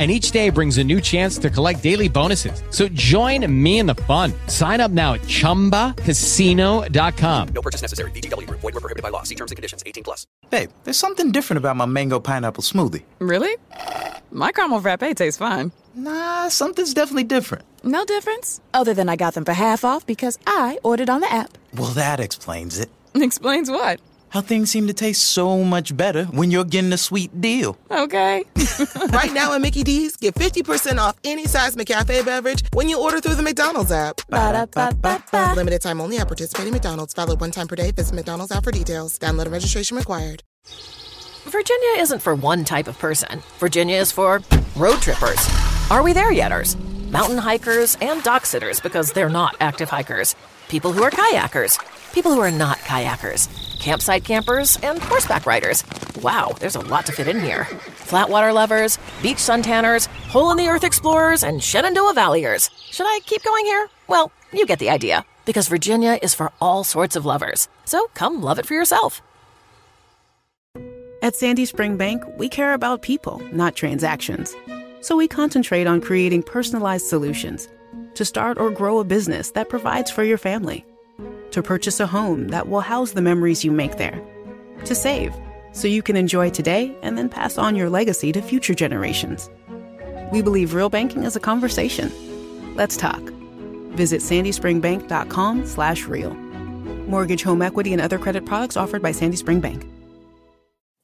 And each day brings a new chance to collect daily bonuses. So join me in the fun. Sign up now at ChumbaCasino.com. No purchase necessary. VGW Group. Void where prohibited by law. See terms and conditions. 18+. Hey, there's something different about my mango pineapple smoothie. Really? My caramel frappe tastes fine. Nah, something's definitely different. No difference? Other than I got them for half off because I ordered on the app. Well, that explains it. Explains what? How things seem to taste so much better when you're getting a sweet deal. Okay. Right now at Mickey D's, get 50% off any size McCafe beverage when you order through the McDonald's app. Ba-da-ba-ba-ba. Limited time only at participating McDonald's. Valid one time per day. Visit McDonald's app for details. Download and registration required. Virginia isn't for one type of person. Virginia is for road trippers. Are we there yeters? Mountain hikers and dock sitters because they're not active hikers. People who are kayakers. People who are not kayakers. Campsite campers, and horseback riders. Wow, there's a lot to fit in here. Flatwater lovers, beach suntanners, hole-in-the-earth explorers, and Shenandoah Valleyers. Should I keep going here? Well, you get the idea. Because Virginia is for all sorts of lovers. So come love it for yourself. At Sandy Spring Bank, we care about people, not transactions. So we concentrate on creating personalized solutions to start or grow a business that provides for your family. To purchase a home that will house the memories you make there. To save, so you can enjoy today and then pass on your legacy to future generations. We believe real banking is a conversation. Let's talk. Visit sandyspringbank.com/real. Mortgage, home equity, and other credit products offered by Sandy Spring Bank.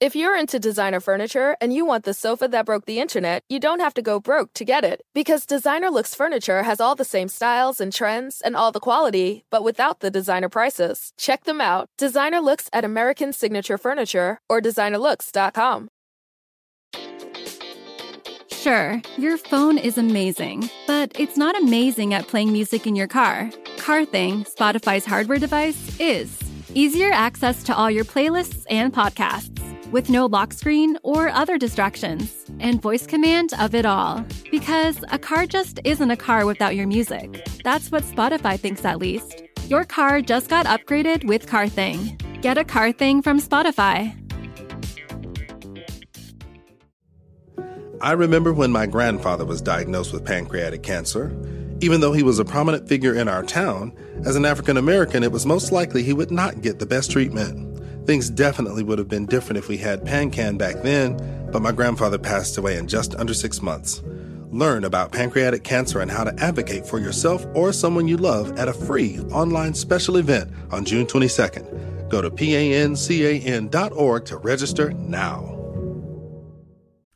If you're into designer furniture and you want the sofa that broke the internet, you don't have to go broke to get it. Because Designer Looks Furniture has all the same styles and trends and all the quality, but without the designer prices. Check them out. Designer Looks at American Signature Furniture or designerlooks.com. Sure, your phone is amazing, but it's not amazing at playing music in your car. CarThing, Spotify's hardware device, is. Easier access to all your playlists and podcasts. With no lock screen or other distractions, and voice command of it all. Because a car just isn't a car without your music. That's what Spotify thinks, at least. Your car just got upgraded with CarThing. Get a CarThing from Spotify. I remember when my grandfather was diagnosed with pancreatic cancer. Even though he was a prominent figure in our town, as an African American, it was most likely he would not get the best treatment. Things definitely would have been different if we had PanCan back then, but my grandfather passed away in just under 6 months. Learn about pancreatic cancer and how to advocate for yourself or someone you love at a free online special event on June 22nd. Go to PANCAN.org to register now.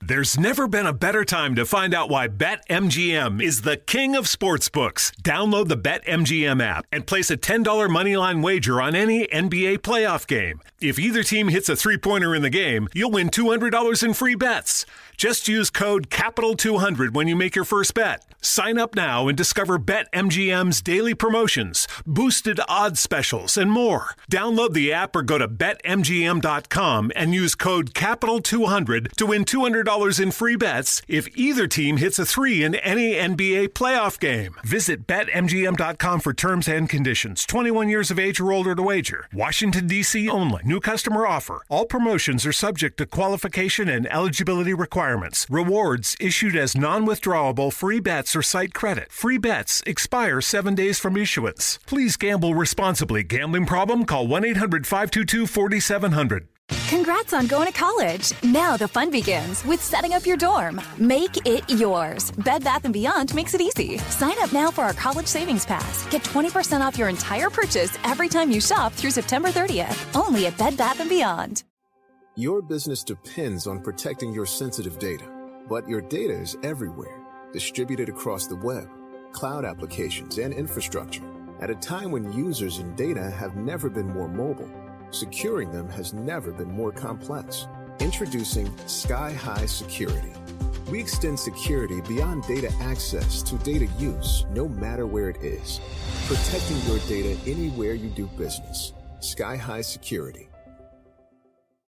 There's never been a better time to find out why BetMGM is the king of sportsbooks. Download the BetMGM app and place a $10 moneyline wager on any NBA playoff game. If either team hits a three-pointer in the game, you'll win $200 in free bets. Just use code CAPITAL200 when you make your first bet. Sign up now and discover BetMGM's daily promotions, boosted odds specials, and more. Download the app or go to BetMGM.com and use code CAPITAL200 to win $200 in free bets if either team hits a three in any NBA playoff game. Visit BetMGM.com for terms and conditions. 21 years of age or older to wager. Washington, D.C. only. New customer offer. All promotions are subject to qualification and eligibility requirements. Rewards issued as non-withdrawable free bets or site credit. Free bets expire 7 days from issuance. Please gamble responsibly. Gambling problem? Call 1-800-522-4700. Congrats on going to college. Now the fun begins with setting up your dorm. Make it yours. Bed Bath & Beyond makes it easy. Sign up now for our College Savings Pass. Get 20% off your entire purchase every time you shop through September 30th, only at Bed Bath & Beyond. Your business depends on protecting your sensitive data, but your data is everywhere, distributed across the web, cloud applications, and infrastructure. At a time when users and data have never been more mobile, securing them has never been more complex. Introducing Sky High Security. We extend security beyond data access to data use, no matter where it is. Protecting your data anywhere you do business. Sky High Security.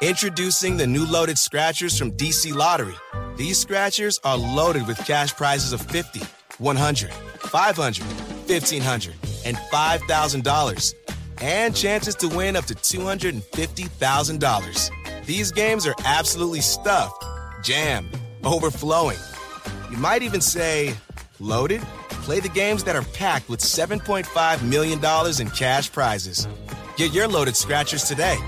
Introducing the new loaded scratchers from DC Lottery. These scratchers are loaded with cash prizes of $50, $100, $500, $1,500, and $5,000, and chances to win up to $250,000. These games are absolutely stuffed, jammed, overflowing. You might even say loaded. Play the games that are packed with $7.5 million in cash prizes. Get your loaded scratchers today.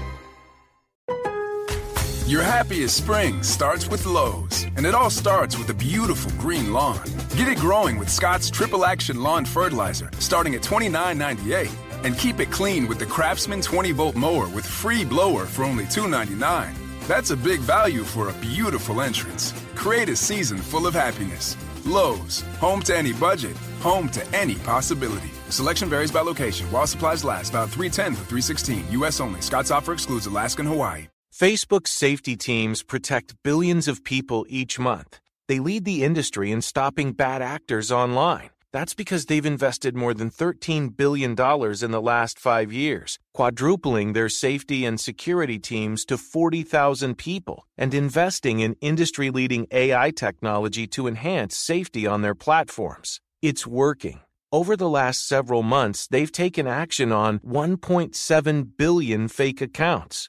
Your happiest spring starts with Lowe's, and it all starts with a beautiful green lawn. Get it growing with Scott's Triple Action Lawn Fertilizer, starting at $29.98, and keep it clean with the Craftsman 20-volt mower with free blower for only $2.99. That's a big value for a beautiful entrance. Create a season full of happiness. Lowe's, home to any budget, home to any possibility. Selection varies by location. While supplies last, about 310 through 316, U.S. only. Scott's offer excludes Alaska and Hawaii. Facebook's safety teams protect billions of people each month. They lead the industry in stopping bad actors online. That's because they've invested more than $13 billion in the last 5 years, quadrupling their safety and security teams to 40,000 people, and investing in industry-leading AI technology to enhance safety on their platforms. It's working. Over the last several months, they've taken action on 1.7 billion fake accounts,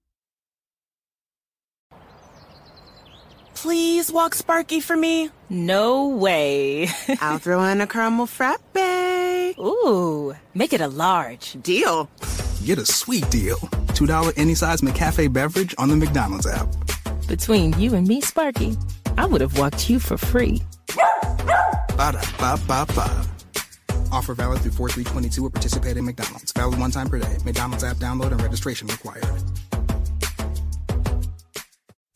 Please walk Sparky for me. No way. I'll throw in a caramel frappe. Ooh, make it a large. Deal. Get a sweet deal. $2 any size McCafe beverage on the McDonald's app. Between you and me, Sparky, I would have walked you for free. Ba-da-ba-ba-ba. Offer valid through 4/3/22 at participating McDonald's. Valid one time per day. McDonald's app download and registration required.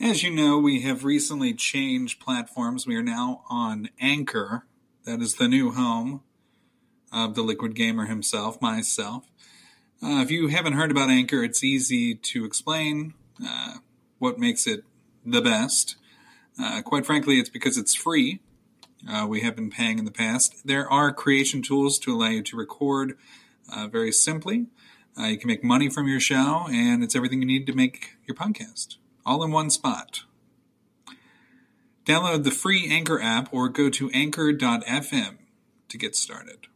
As you know, we have recently changed platforms. We are now on Anchor. That is the new home of the Liquid Gamer himself, myself. If you haven't heard about Anchor, it's easy to explain what makes it the best. Quite frankly, it's because it's free. We have been paying in the past. There are creation tools to allow you to record very simply. You can make money from your show, and it's everything you need to make your podcast, all in one spot. Download the free Anchor app or go to anchor.fm to get started.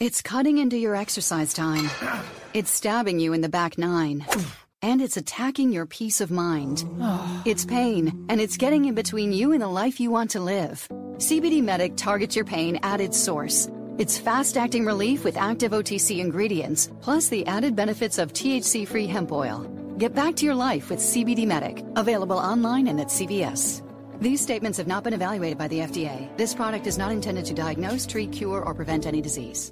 It's cutting into your exercise time. It's stabbing you in the back nine. And it's attacking your peace of mind. It's pain, and it's getting in between you and the life you want to live. CBD Medic targets your pain at its source. It's fast-acting relief with active OTC ingredients, plus the added benefits of THC-free hemp oil. Get back to your life with CBD Medic, available online and at CVS. These statements have not been evaluated by the FDA. This product is not intended to diagnose, treat, cure, or prevent any disease.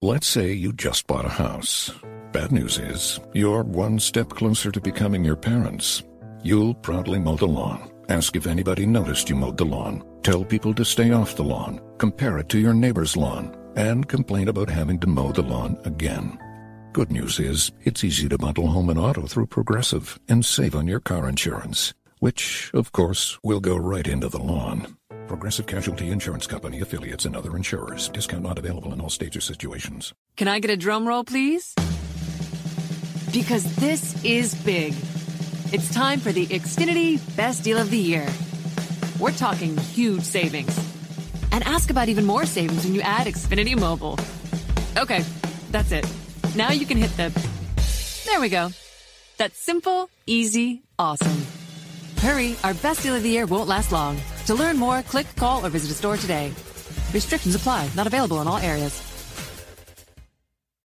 Let's say you just bought a house. Bad news is, you're one step closer to becoming your parents. You'll proudly mow the lawn. Ask if anybody noticed you mowed the lawn. Tell people to stay off the lawn. Compare it to your neighbor's lawn. And complain about having to mow the lawn again. Good news is, it's easy to bundle home and auto through Progressive and save on your car insurance, which, of course, will go right into the lawn. Progressive Casualty Insurance Company, affiliates, and other insurers. Discount not available in all states or situations. Can I get a drum roll, please? Because this is big. It's time for the Xfinity Best Deal of the Year. We're talking huge savings. And ask about even more savings when you add Xfinity Mobile. Okay, that's it. Now you can hit the... There we go. That's simple, easy, awesome. Hurry, our Best Deal of the Year won't last long. To learn more, click, call, or visit a store today. Restrictions apply. Not available in all areas.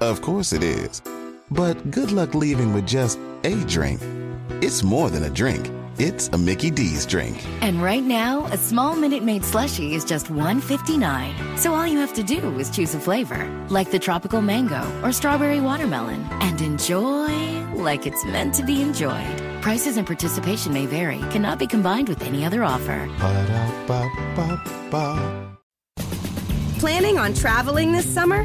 Of course it is. But good luck leaving with just a drink. It's more than a drink. It's a Mickey D's drink. And right now, a small Minute Maid slushie is just $1.59. So all you have to do is choose a flavor, like the tropical mango or strawberry watermelon, and enjoy like it's meant to be enjoyed. Prices and participation may vary. Cannot be combined with any other offer. Ba-da-ba-ba-ba. Planning on traveling this summer?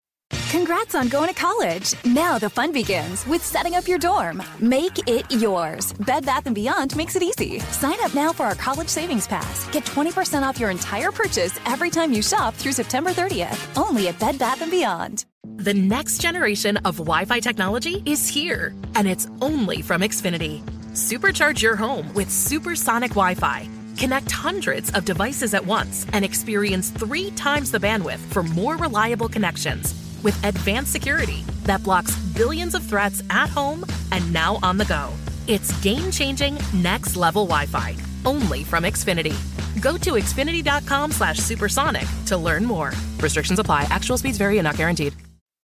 Congrats on going to college. Now the fun begins with setting up your dorm. Make it yours. Bed Bath & Beyond makes it easy. Sign up now for our College Savings Pass. Get 20% off your entire purchase every time you shop through September 30th, only at Bed Bath & Beyond. The next generation of Wi-Fi technology is here, and it's only from Xfinity. Supercharge your home with supersonic Wi-Fi. Connect hundreds of devices at once and experience 3 times the bandwidth for more reliable connections with advanced security that blocks billions of threats at home and now on the go. It's game-changing, next-level Wi-Fi, only from Xfinity. Go to xfinity.com/supersonic to learn more. Restrictions apply. Actual speeds vary and not guaranteed.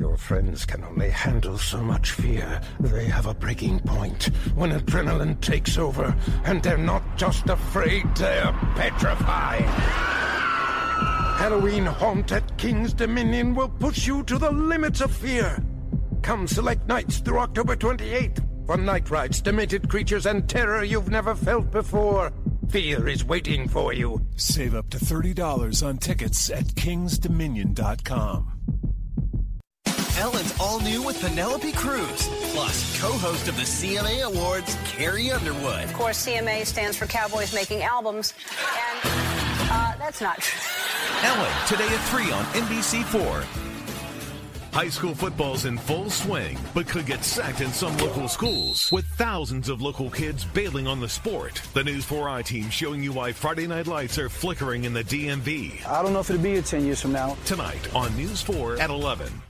Your friends can only handle so much fear. They have a breaking point when adrenaline takes over, and they're not just afraid, they're petrified. Halloween Haunt at King's Dominion will push you to the limits of fear. Come select nights through October 28th for night rides, demented creatures, and terror you've never felt before. Fear is waiting for you. Save up to $30 on tickets at kingsdominion.com. Ellen's all new with Penelope Cruz, plus co-host of the CMA Awards, Carrie Underwood. Of course, CMA stands for Cowboys Making Albums, and that's not true. Ellen, today at 3 on NBC4. High school football's in full swing, but could get sacked in some local schools, with thousands of local kids bailing on the sport. The News 4i team showing you why Friday night lights are flickering in the DMV. I don't know if it'll be here 10 years from now. Tonight on News 4 at 11.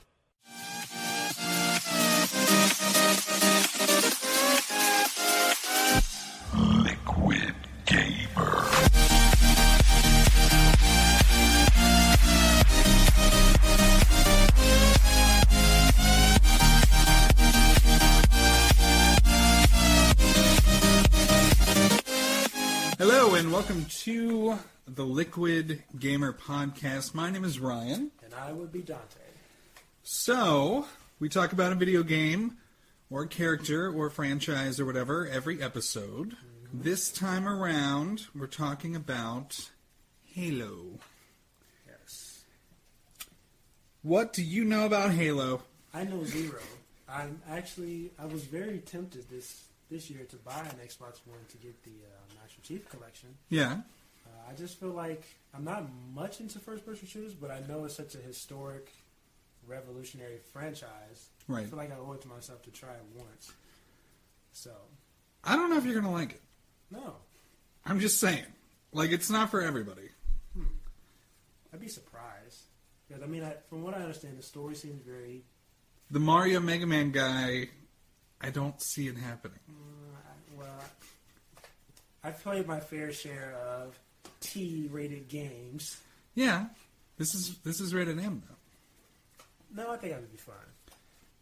Liquid Gamer. Hello and welcome to the Liquid Gamer podcast. My name is Ryan. And I would be Dante. So, we talk about a video game or a character or a franchise or whatever every episode. This time around, we're talking about Halo. Yes. What do you know about Halo? I know zero. I was very tempted this year to buy an Xbox One to get the Master Chief collection. Yeah. I just feel like I'm not much into first-person shooters, but I know it's such a historic, revolutionary franchise. Right. I feel like I owe it to myself to try it once. So, I don't know if you're going to like it. No. I'm just saying. Like, it's not for everybody. I'd be surprised. Because, from what I understand, the story seems very... The Mario Mega Man guy, I don't see it happening. I've played my fair share of T-rated games. Yeah. This is rated M, though. No, I think I would be fine.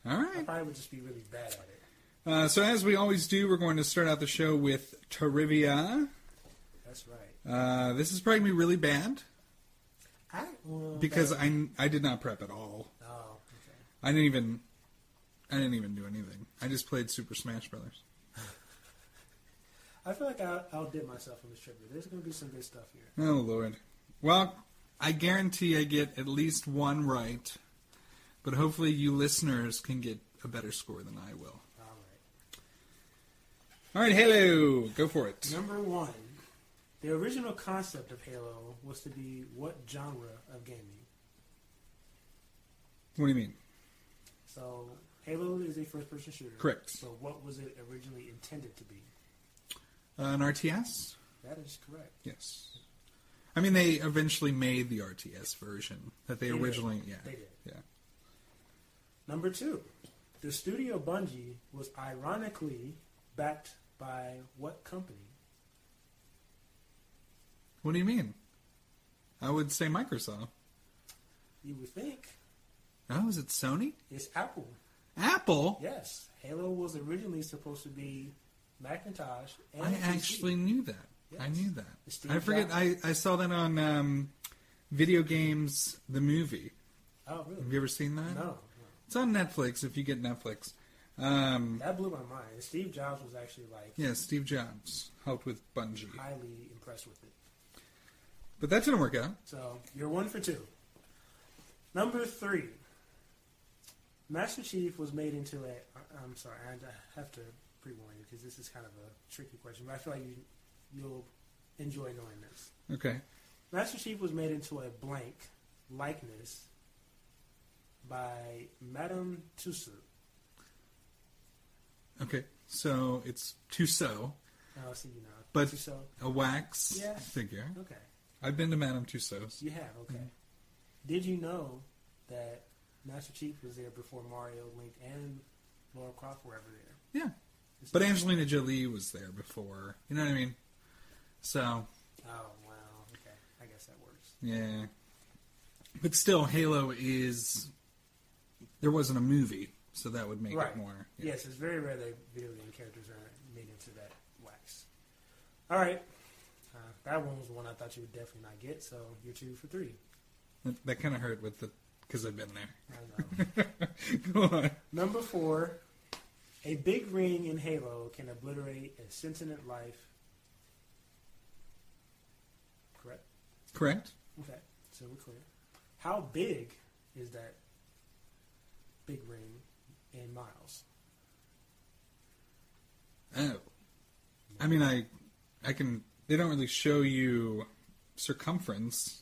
All right. I probably would just be really bad at it. So as we always do, we're going to start out the show with trivia. That's right. This is probably going to be really bad. I did not prep at all. Oh, okay. I didn't even do anything. I just played Super Smash Brothers. I feel like I outdid myself on this trivia. There's going to be some good stuff here. Oh, Lord. Well, I guarantee I get at least one right, but hopefully you listeners can get a better score than I will. All right, Halo, go for it. Number one, the original concept of Halo was to be what genre of gaming? What do you mean? So, Halo is a first-person shooter. Correct. So, what was it originally intended to be? An RTS? That is correct. Yes. I mean, they eventually made the RTS version that they originally... Did. Yeah. They did. Yeah. Number two, the studio Bungie was ironically backed by what company? What do you mean? I would say Microsoft. You would think. Oh, is it Sony? It's Apple. Apple? Yes. Halo was originally supposed to be Macintosh and I PC. Actually knew that. Yes. I knew that. I forget. I saw that on Video Games, the movie. Oh, really? Have you ever seen that? No. It's on Netflix if you get Netflix. That blew my mind. Steve Jobs was actually like... Yeah, Steve Jobs helped with Bungie. Highly impressed with it. But that didn't work out. So, you're 1 for 2. Number 3. Master Chief was made into a... I'm sorry, I have to pre-warn you because this is kind of a tricky question, but I feel like you'll enjoy knowing this. Okay. Master Chief was made into a blank likeness by Madame Tussauds. Okay, so it's Tussauds. Oh, so you know. But Tussauds. A wax figure. Okay. I've been to Madame Tussauds. You have, okay. Mm-hmm. Did you know that Master Chief was there before Mario, Link, and Laura Croft were ever there? Yeah. But Angelina Jolie was there before. You know what I mean? So. Oh, wow. Okay. I guess that works. Yeah. But still, Halo is... There wasn't a movie. So that would make it more... Yeah. Yes, it's very rare that video game characters are made into that wax. All right. That one was the one I thought you would definitely not get, so you're 2 for 3. That kind of hurt with the... Because I've been there. I know. Go on. Number 4. A big ring in Halo can obliterate a sentient life. Correct? Correct. Okay, so we're clear. How big is that big ring? In miles. Oh. I mean, I can... They don't really show you circumference.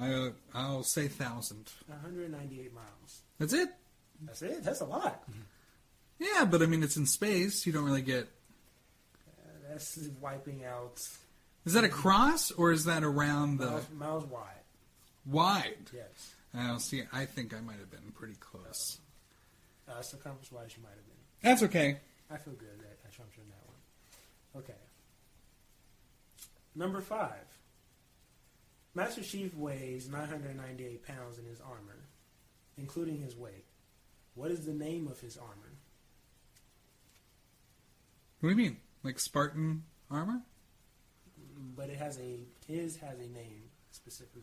I'll say 1,000. 198 miles. That's it? That's it? That's a lot. Yeah, but I mean, it's in space. You don't really get... that's wiping out... Is that across, or is that around the... Miles wide. Wide? Yes. Oh, see, I think I might have been pretty close. Circumference-wise, you might have been. That's okay. I feel good at trumping that one. Okay. Number 5. Master Chief weighs 998 pounds in his armor, including his weight. What is the name of his armor? What do you mean? Like Spartan armor? But it has a name specifically.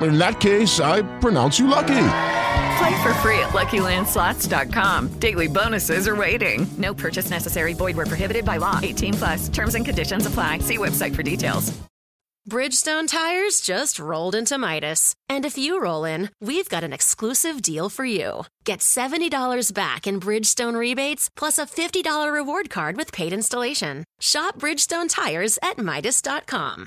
In that case, I pronounce you lucky. Play for free at LuckyLandSlots.com. Daily bonuses are waiting. No purchase necessary. Void where prohibited by law. 18+. Terms and conditions apply. See website for details. Bridgestone tires just rolled into Midas. And if you roll in, we've got an exclusive deal for you. Get $70 back in Bridgestone rebates, plus a $50 reward card with paid installation. Shop Bridgestone tires at Midas.com.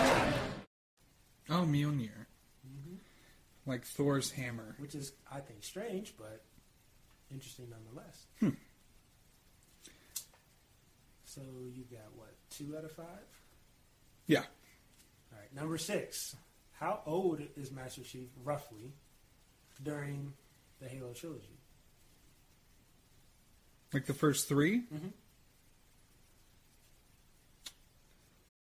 Oh, Mjolnir. Mm-hmm. Like Thor's hammer. Which is, I think, strange, but interesting nonetheless. Hmm. So you got, what, 2 out of 5? Yeah. All right, number 6. How old is Master Chief, roughly, during the Halo trilogy? Like the first 3? Mm-hmm.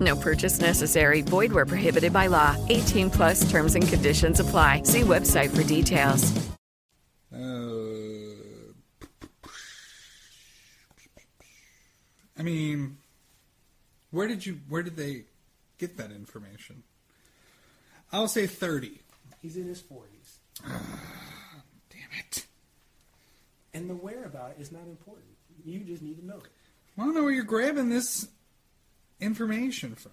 No purchase necessary. Void where prohibited by law. 18 plus terms and conditions apply. See website for details. I mean, where did they get that information? I'll say 30. He's in his 40s. Damn it. And the whereabout is not important. You just need to know it. I don't know where you're grabbing this information from.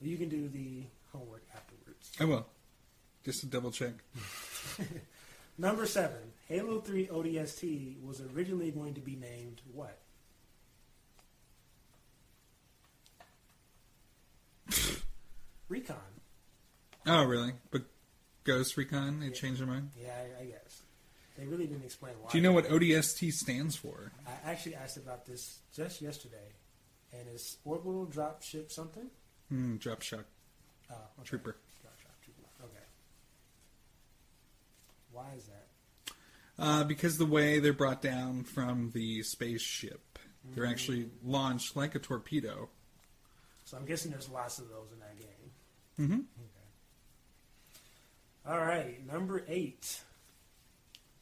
You can do the homework afterwards. I will. Just to double check. Number 7. Halo 3 ODST was originally going to be named what? Recon. Oh, really? But Ghost Recon? It changed their mind? Yeah, I guess. They really didn't explain why. Do you know what ODST stands for? I actually asked about this just yesterday. And it's orbital drop ship something? Drop shock. Oh, okay. Trooper. Drop shock trooper. Okay. Why is that? Because the way they're brought down from the spaceship, they're actually launched like a torpedo. So I'm guessing there's lots of those in that game. Mm-hmm. Okay. All right, number 8.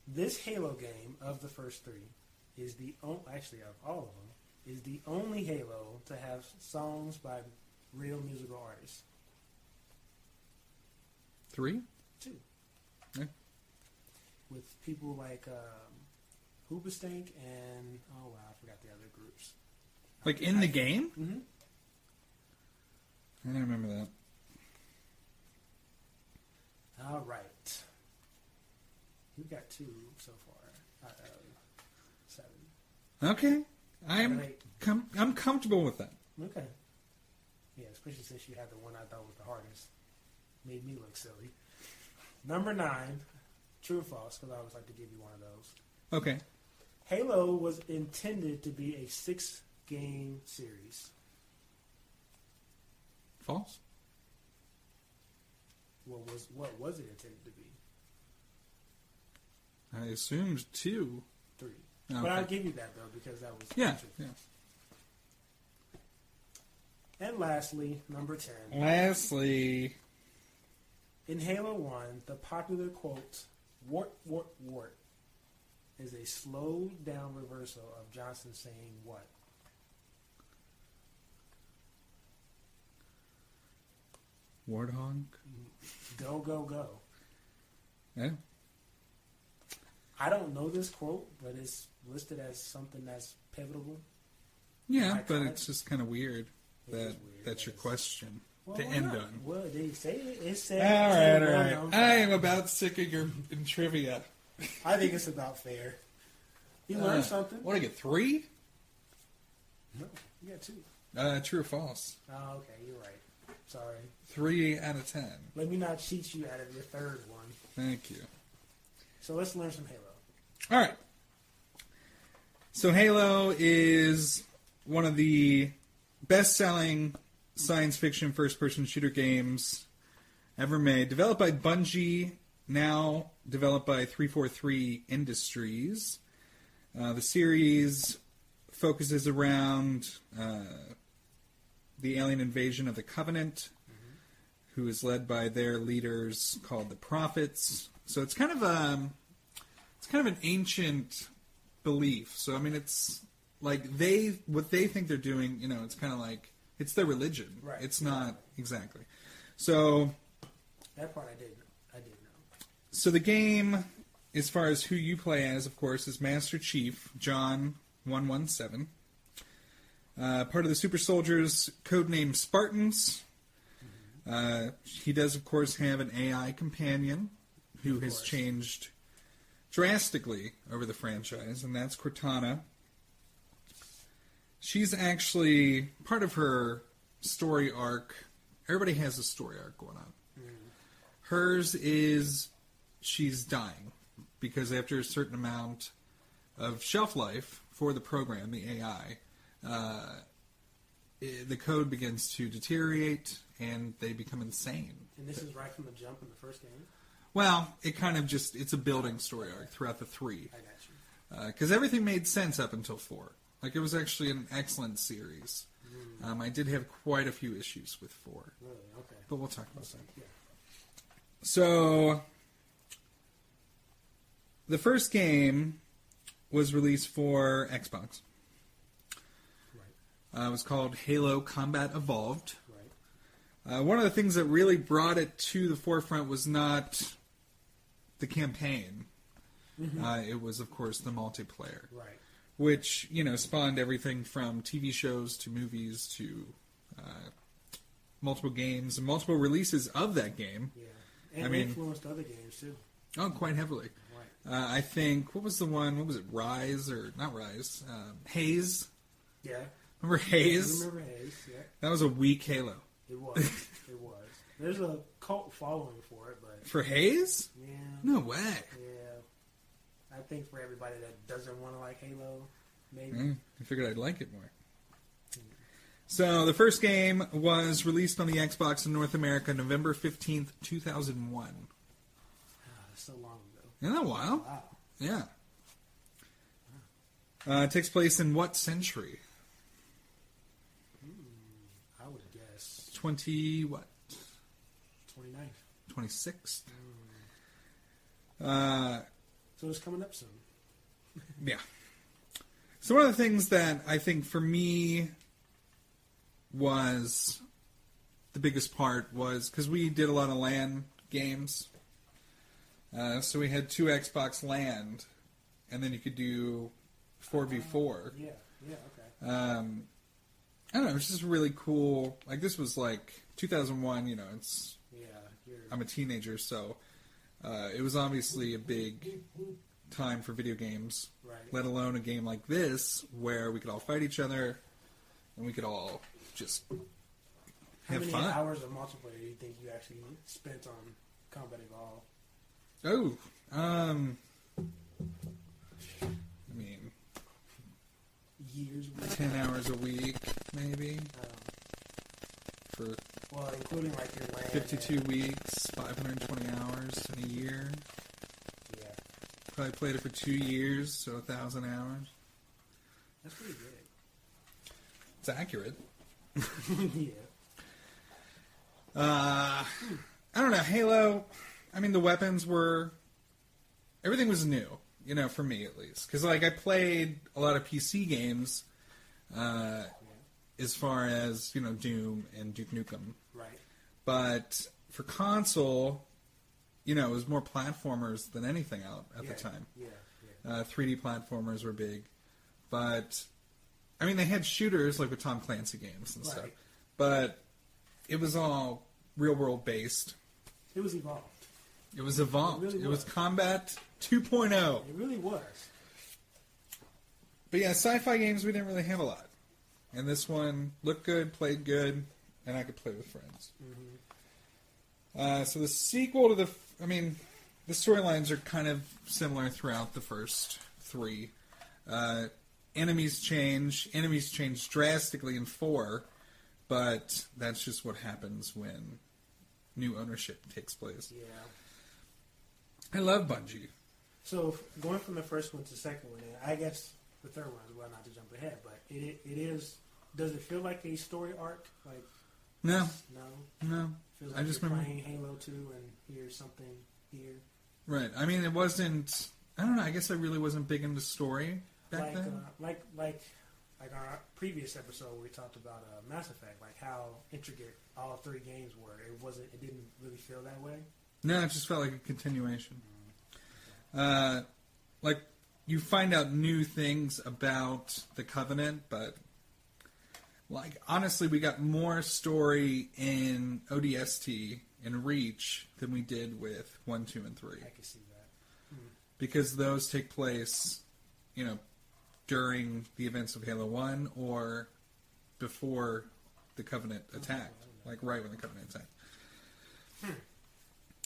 This Halo game of the first 3 is the only, actually of all of them, is the only Halo to have songs by real musical artists. 3? 2. Yeah. With people like Hoobastank and... Oh, wow, I forgot the other groups. Like in the game? Mm-hmm. I don't remember that. All right. You've got 2 so far. 7. Okay. I'm comfortable with that. Okay. Yeah, especially since you had the one I thought was the hardest. Made me look silly. Number 9, true or false, because I always like to give you one of those. Okay. Halo was intended to be a 6-game series. False. What was it intended to be? I assumed 2. 3. Okay. But I'll give you that, though, because that was... Yeah. And lastly, number 10. Lastly. In Halo 1, the popular quote, "Wart, wart, wart," is a slowed-down reversal of Johnson saying what? Warthog? Go, go, go. Yeah. I don't know this quote, but it's listed as something that's pivotal. Yeah, but it's just kind of weird that's your question to end on. Well, they say it. It said. All right. I am about sick of your trivia. I think it's about fair. You learned something. What did I get? 3? No, you got 2. True or false? Oh, okay, you're right. Sorry. 3 out of 10. Let me not cheat you out of your third one. Thank you. So let's learn some Halo. All right. So Halo is one of the best-selling science fiction first-person shooter games ever made, developed by Bungie now developed by 343 Industries. The series focuses around the alien invasion of the Covenant, who is led by their leaders called the Prophets. So it's kind of an ancient belief. So I mean, it's like what they think they're doing. You know, it's kind of like it's their religion. Right. It's not exactly. So that part I didn't know. So the game, as far as who you play as, of course, is Master Chief John 117. Part of the Super Soldiers, codenamed Spartans. He does, of course, have an AI companion who has changed drastically over the franchise, and that's Cortana. She's actually part of her story arc. Everybody has a story arc going on. Mm. Hers is she's dying because after a certain amount of shelf life for the program, the AI, the code begins to deteriorate, and they become insane. And this is right from the jump in the first game? Well, it kind of just... It's a building story arc throughout the three. I got you. Because everything made sense up until 4. Like, it was actually an excellent series. Mm. I did have quite a few issues with 4. Really? Okay. But we'll talk about that. Yeah. So, the first game was released for Xbox. Right. It was called Halo Combat Evolved. One of the things that really brought it to the forefront was not the campaign. Mm-hmm. It was, of course, the multiplayer. Right. Which, you know, spawned everything from TV shows to movies to multiple games and multiple releases of that game. Yeah. And it influenced other games, too. Oh, quite heavily. Right. I think, what was the one? What was it? Rise? Or not Rise. Haze? Yeah. Remember Haze? I remember Haze, yeah. That was a weak Halo. It was. There's a cult following for it, but... For Haze? Yeah. No way. Yeah. I think for everybody that doesn't want to like Halo, maybe. I figured I'd like it more. Mm. So, the first game was released on the Xbox in North America November 15th, 2001. That's so long ago. Isn't that a while? Wow. Yeah. Wow. It takes place in what century? 26th. So it's coming up soon. Yeah. So one of the things that I think for me was the biggest part was, because we did a lot of LAN games. So we had 2 Xbox LAN, and then you could do 4v4. Yeah, okay. I don't know, it's just really cool. Like, this was, 2001, you know, it's... Yeah. I'm a teenager, so it was obviously a big time for video games. Right. Let alone a game like this, where we could all fight each other, and we could all just have fun. How many hours of multiplayer do you think you actually spent on Combat Evolved? I mean... Years. 10 hours a week, maybe. Well, including your land. 52 weeks, 520 hours in a year. Yeah. Probably played it for 2 years, so 1,000 hours. That's pretty good. It's accurate. Yeah. I don't know. Halo. I mean, the weapons were. Everything was new. You know, for me at least. Because, I played a lot of PC games as far as, you know, Doom and Duke Nukem. Right. But for console, you know, it was more platformers than anything out at the time. Yeah. 3D platformers were big. But, I mean, they had shooters like with Tom Clancy games and stuff. But it was all real-world based. It was evolved. It was combat... 2.0. It really was. But yeah, sci-fi games, we didn't really have a lot. And this one looked good, played good, and I could play with friends. Mm-hmm. So the sequel to the... the storylines are kind of similar throughout the first 3. Enemies change. Enemies change drastically in 4, but that's just what happens when new ownership takes place. Yeah. I love Bungie. So going from the first one to the second one, I guess the third one as well, not to jump ahead, but it is. Does it feel like a story arc? Like no. Feels like I just remember playing Halo 2 and here's something here. Right. I mean, it wasn't. I don't know. I guess I really wasn't big into story back then. Like our previous episode where we talked about Mass Effect, like how intricate all three games were. It wasn't. It didn't really feel that way. No, it just felt like a continuation. Mm-hmm. Like you find out new things about the Covenant, but like honestly, we got more story in ODST and Reach than we did with 1, 2, and 3. I can see that. Mm-hmm. Because those take place, you know, during the events of Halo 1 or before the Covenant attacked. Like right when the Covenant attacked. Hmm.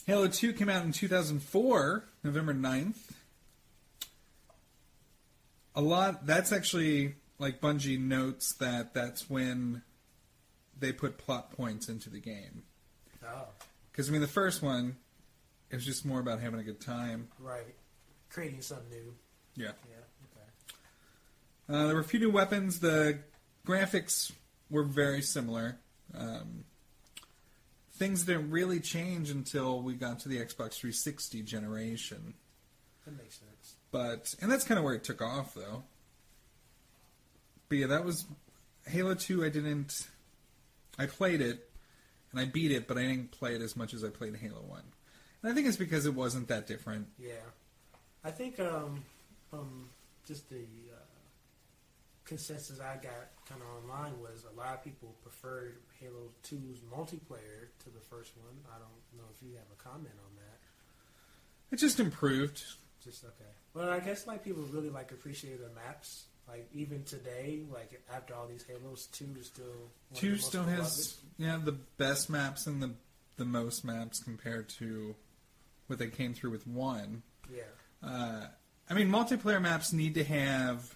Halo 2 came out in 2004, November 9th. That's actually, like Bungie notes that that's when they put plot points into the game. Oh. Because, I mean, the first one, it was just more about having a good time. Right. Creating something new. Yeah. Yeah. There were a few new weapons. The graphics were very similar. Things didn't really change until we got to the Xbox 360 generation. That makes sense. And that's kind of where it took off, though. But yeah, that was Halo 2. I played it, and I beat it, but I didn't play it as much as I played Halo 1. And I think it's because it wasn't that different. Yeah. I think just the consensus I got kind of online was a lot of people preferred Halo 2's multiplayer to the first one. I don't know if you have a comment on that. It just improved. Just okay. Well, I guess like people really like appreciate the maps. Like even today, like after all these Halos, 2 is still one 2 of the still most has beloved. Yeah the best maps and the most maps compared to what they came through with 1. Yeah. I mean, multiplayer maps need to have.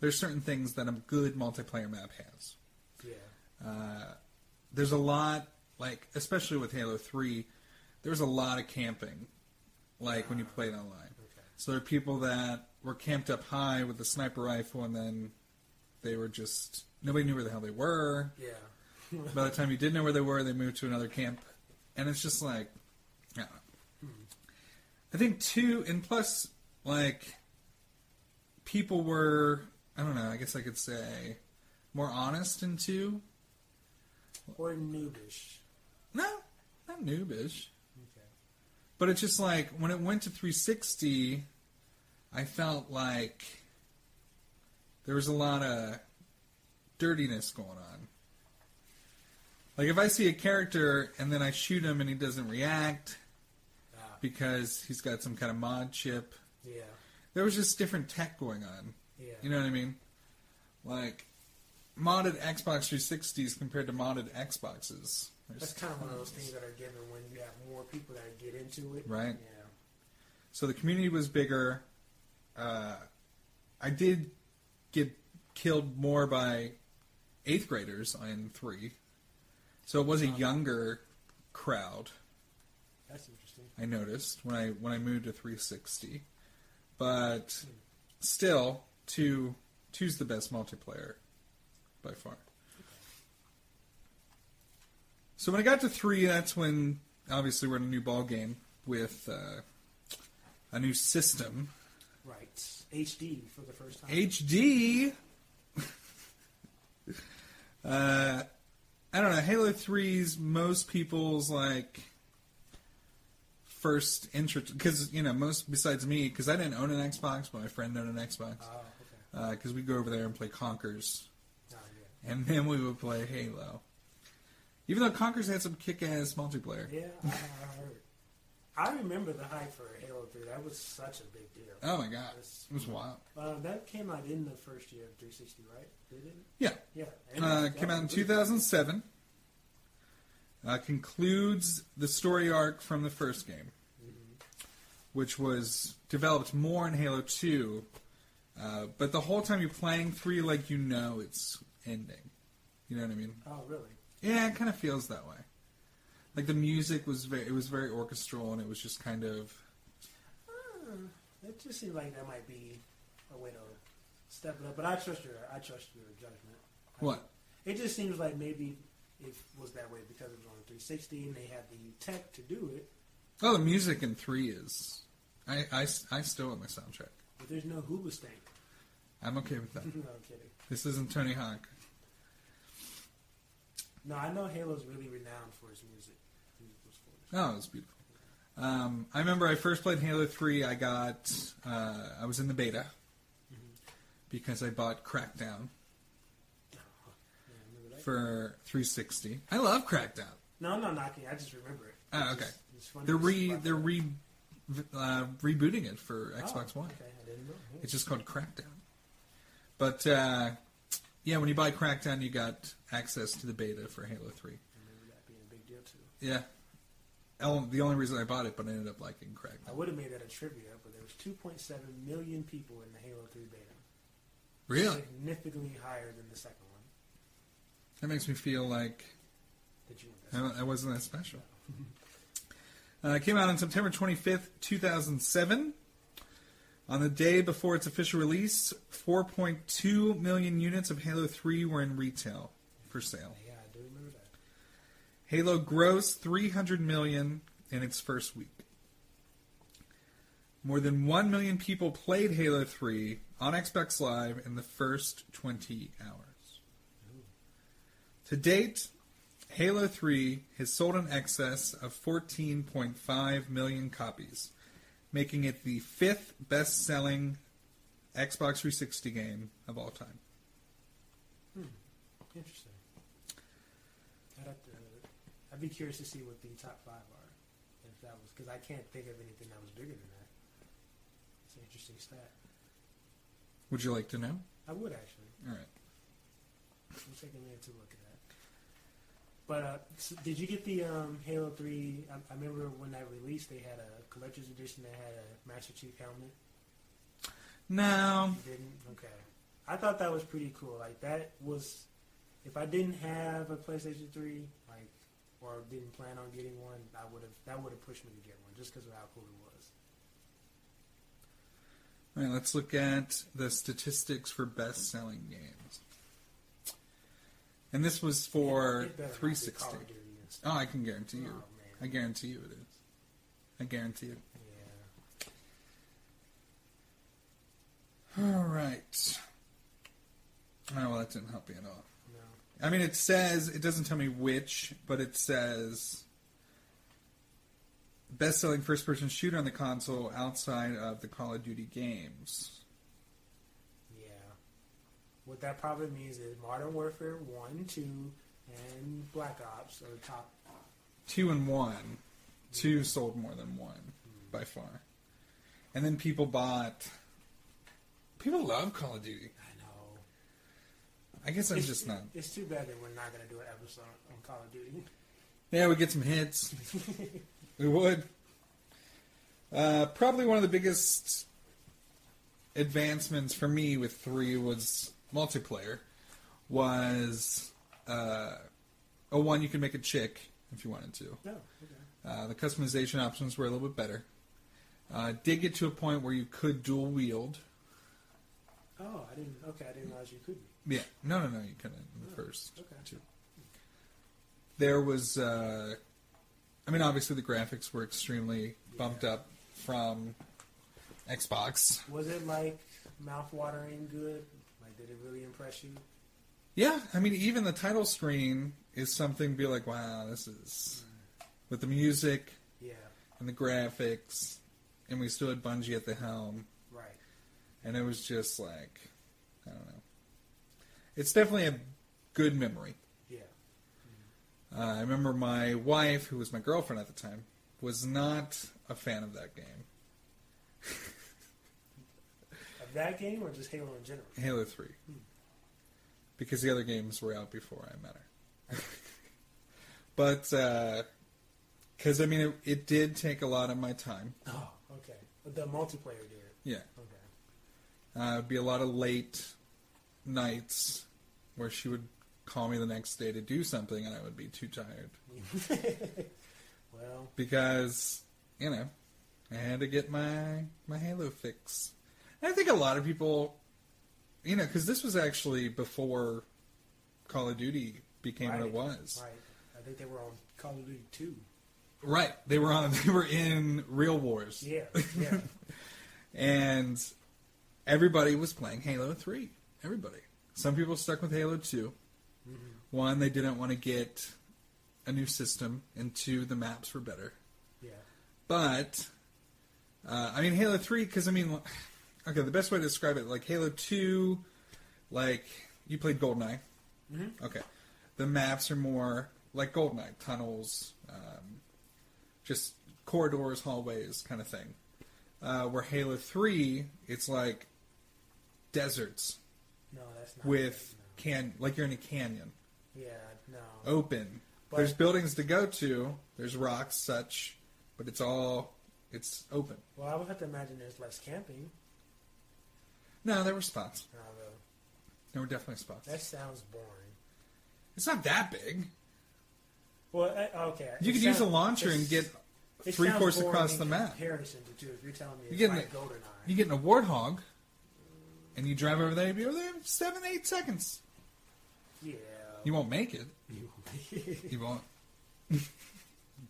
There's certain things that a good multiplayer map has. Yeah. There's a lot, like, especially with Halo 3, there's a lot of camping, like, when you played online. Okay. So there are people that were camped up high with a sniper rifle, and then they were just, nobody knew where the hell they were. Yeah. By the time you did know where they were, they moved to another camp. And it's just like, I don't know. Hmm. I think, too, and plus, like, people were, I don't know, I guess I could say more honest in 2. Or noobish. No, not noobish. Okay. But it's just like, when it went to 360, I felt like there was a lot of dirtiness going on. Like, if I see a character and then I shoot him and he doesn't react because he's got some kind of mod chip. Yeah. There was just different tech going on. Yeah. You know what I mean? Like, modded Xbox 360s compared to modded Xboxes. That's kind of one of those things that are given when you have more people that get into it. Right. Yeah. So the community was bigger. I did get killed more by 8th graders in 3. So it was a younger crowd. That's interesting. I noticed when I moved to 360. But still, 2's the best multiplayer by far. So when I got to 3, that's when, obviously, we're in a new ball game with a new system. Right. HD for the first time. HD! I don't know. Halo 3's most people's, like, first interest, because, you know, most besides me, because I didn't own an Xbox, but my friend owned an Xbox. Oh, okay. Because we'd go over there and play Conkers. Oh, yeah. And then we would play Halo. Even though Conkers had some kick-ass multiplayer. Yeah, I heard. I remember the hype for Halo 3. That was such a big deal. Oh, my God. It was wild. That came out in the first year of 360, right? Did it? Yeah. Yeah. It came out in 2007. Concludes the story arc from the first game, which was developed more in Halo 2, but the whole time you're playing 3, like, you know it's ending. You know what I mean? Oh, really? Yeah, it kind of feels that way. Like, the music was very orchestral, and it was just kind of It just seems like that might be a way to step it up. But I trust your judgment. What? It just seems like maybe it was that way because it was on 360 and they had the tech to do it. Oh, the music in 3 is... I still want my soundtrack. But there's no Hoobastank. I'm okay with that. No, I'm kidding. This isn't Tony Hawk. No, I know Halo's really renowned for its music. Oh, it was beautiful. I remember I first played Halo 3. I got... I was in the beta because I bought Crackdown for 360. I love Crackdown. No, I'm not knocking. I just remember it. Oh, okay. It's funny they're rebooting it for Xbox One. Okay. I didn't know. It's just called Crackdown. But, yeah, when you buy Crackdown, you got access to the beta for Halo 3. I remember that being a big deal, too. Yeah. The only reason I bought it, but I ended up liking Crackdown. I would have made that a trivia, but there was 2.7 million people in the Halo 3 beta. Really? Significantly higher than the second one. That makes me feel like I wasn't that special. It came out on September 25th, 2007. On the day before its official release, 4.2 million units of Halo 3 were in retail for sale. Yeah, I do remember that. Halo grossed 300 million in its first week. More than 1 million people played Halo 3 on Xbox Live in the first 20 hours. Ooh. To date, Halo 3 has sold in excess of 14.5 million copies, making it the 5th best-selling Xbox 360 game of all time. Hmm. Interesting. I'd be curious to see what the top 5 are, if that was, because I can't think of anything that was bigger than that. It's an interesting stat. Would you like to know? I would, actually. All right. We'll take a minute to look at that. But so did you get the Halo 3? I remember when that released, they had a collector's edition that had a Master Chief helmet. No. You didn't? Okay. I thought that was pretty cool. Like, that was... If I didn't have a PlayStation 3, like, or didn't plan on getting one, that would have pushed me to get one, just because of how cool it was. All right, let's look at the statistics for best-selling games. And this was for 360. Oh, I can guarantee you. Oh, I guarantee you it is. I guarantee it. Yeah. All right. Oh, well, that didn't help you at all. No. I mean, it says, it doesn't tell me which, but it says best-selling first-person shooter on the console outside of the Call of Duty games. What that probably means is Modern Warfare 1, 2, and Black Ops are the top. 2 and 1. Mm-hmm. 2 sold more than 1, by far. And then people bought... People love Call of Duty. I know. I guess I'm just not... It's too bad that we're not going to do an episode on Call of Duty. Yeah, we get some hits. We would. Probably one of the biggest advancements for me with 3 was... multiplayer was one you could make a chick if you wanted to. Oh, okay. The customization options were a little bit better. Did get to a point where you could dual wield. Oh, I didn't. Okay, I didn't realize you couldn't. Yeah, no, you couldn't in the first two. There was, I mean, obviously the graphics were extremely bumped up from Xbox. Was it like mouth-watering good? Did it really impress you? Yeah, I mean, even the title screen is something to be like, wow, this is... With the music and the graphics, and we still had Bungie at the helm. Right. And it was just like, I don't know. It's definitely a good memory. Yeah. Mm-hmm. I remember my wife, who was my girlfriend at the time, was not a fan of that game. That game or just Halo in general? Halo 3. Because the other games were out before I met her. But, because, I mean, it did take a lot of my time. Oh, okay. The multiplayer did. Yeah. Okay. It would be a lot of late nights where she would call me the next day to do something and I would be too tired. Well. Because, you know, I had to get my Halo fix. And I think a lot of people, you know, because this was actually before Call of Duty became what it was. Right. I think they were on Call of Duty 2. Right. They were in Real Wars. Yeah. Yeah. And everybody was playing Halo 3. Everybody. Some people stuck with Halo 2. Mm-hmm. One, they didn't want to get a new system, and two, the maps were better. Yeah. But, I mean, Halo 3, because, I mean, okay, the best way to describe it, like, Halo 2, like, you played GoldenEye. Mm-hmm. Okay. The maps are more like GoldenEye, tunnels, just corridors, hallways kind of thing. Where Halo 3, it's like deserts. No, that's not with no. Like you're in a canyon. Yeah, no. Open. But there's buildings to go to. There's rocks, such, but it's open. Well, I would have to imagine there's less camping. No, there were spots. No, though. There were definitely spots. That sounds boring. It's not that big. Well, okay. You could use a launcher and get three courses across the map. Comparison to two, if you're telling me it's like GoldenEye. You get in a Warthog, and you drive over there, you'll be over there in 7-8 seconds. Yeah. You won't make it. You won't.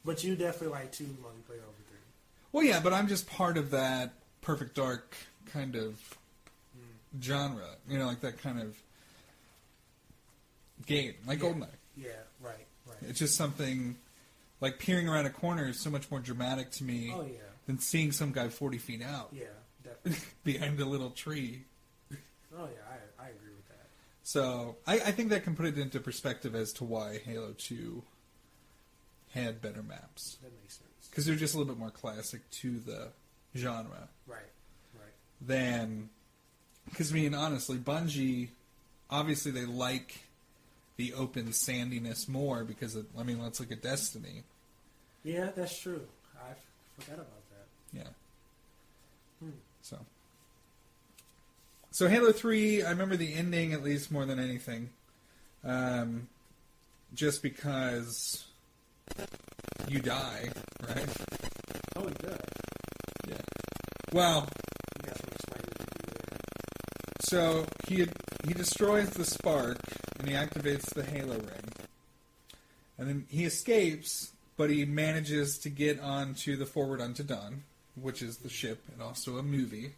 But you definitely like two multiplayer over three. Well, yeah, but I'm just part of that Perfect Dark kind of genre. You know, like that kind of game. Like GoldenEye. Yeah, right. Right. It's just something, like peering around a corner is so much more dramatic to me than seeing some guy 40 feet out. Yeah, definitely. Behind a little tree. Oh, yeah, I agree with that. So, I think that can put it into perspective as to why Halo 2 had better maps. That makes sense. Because they're just a little bit more classic to the genre. Right, right. Than, because, I mean, honestly, Bungie, obviously they like the open sandiness more because, I mean, let's look at Destiny. Yeah, that's true. I forgot about that. Yeah. Hmm. So Halo 3, I remember the ending at least more than anything. Just because you die, right? Oh, you die. Yeah. Well, so he destroys the spark and he activates the Halo ring. And then he escapes, but he manages to get onto the Forward Unto Dawn, which is the ship and also a movie.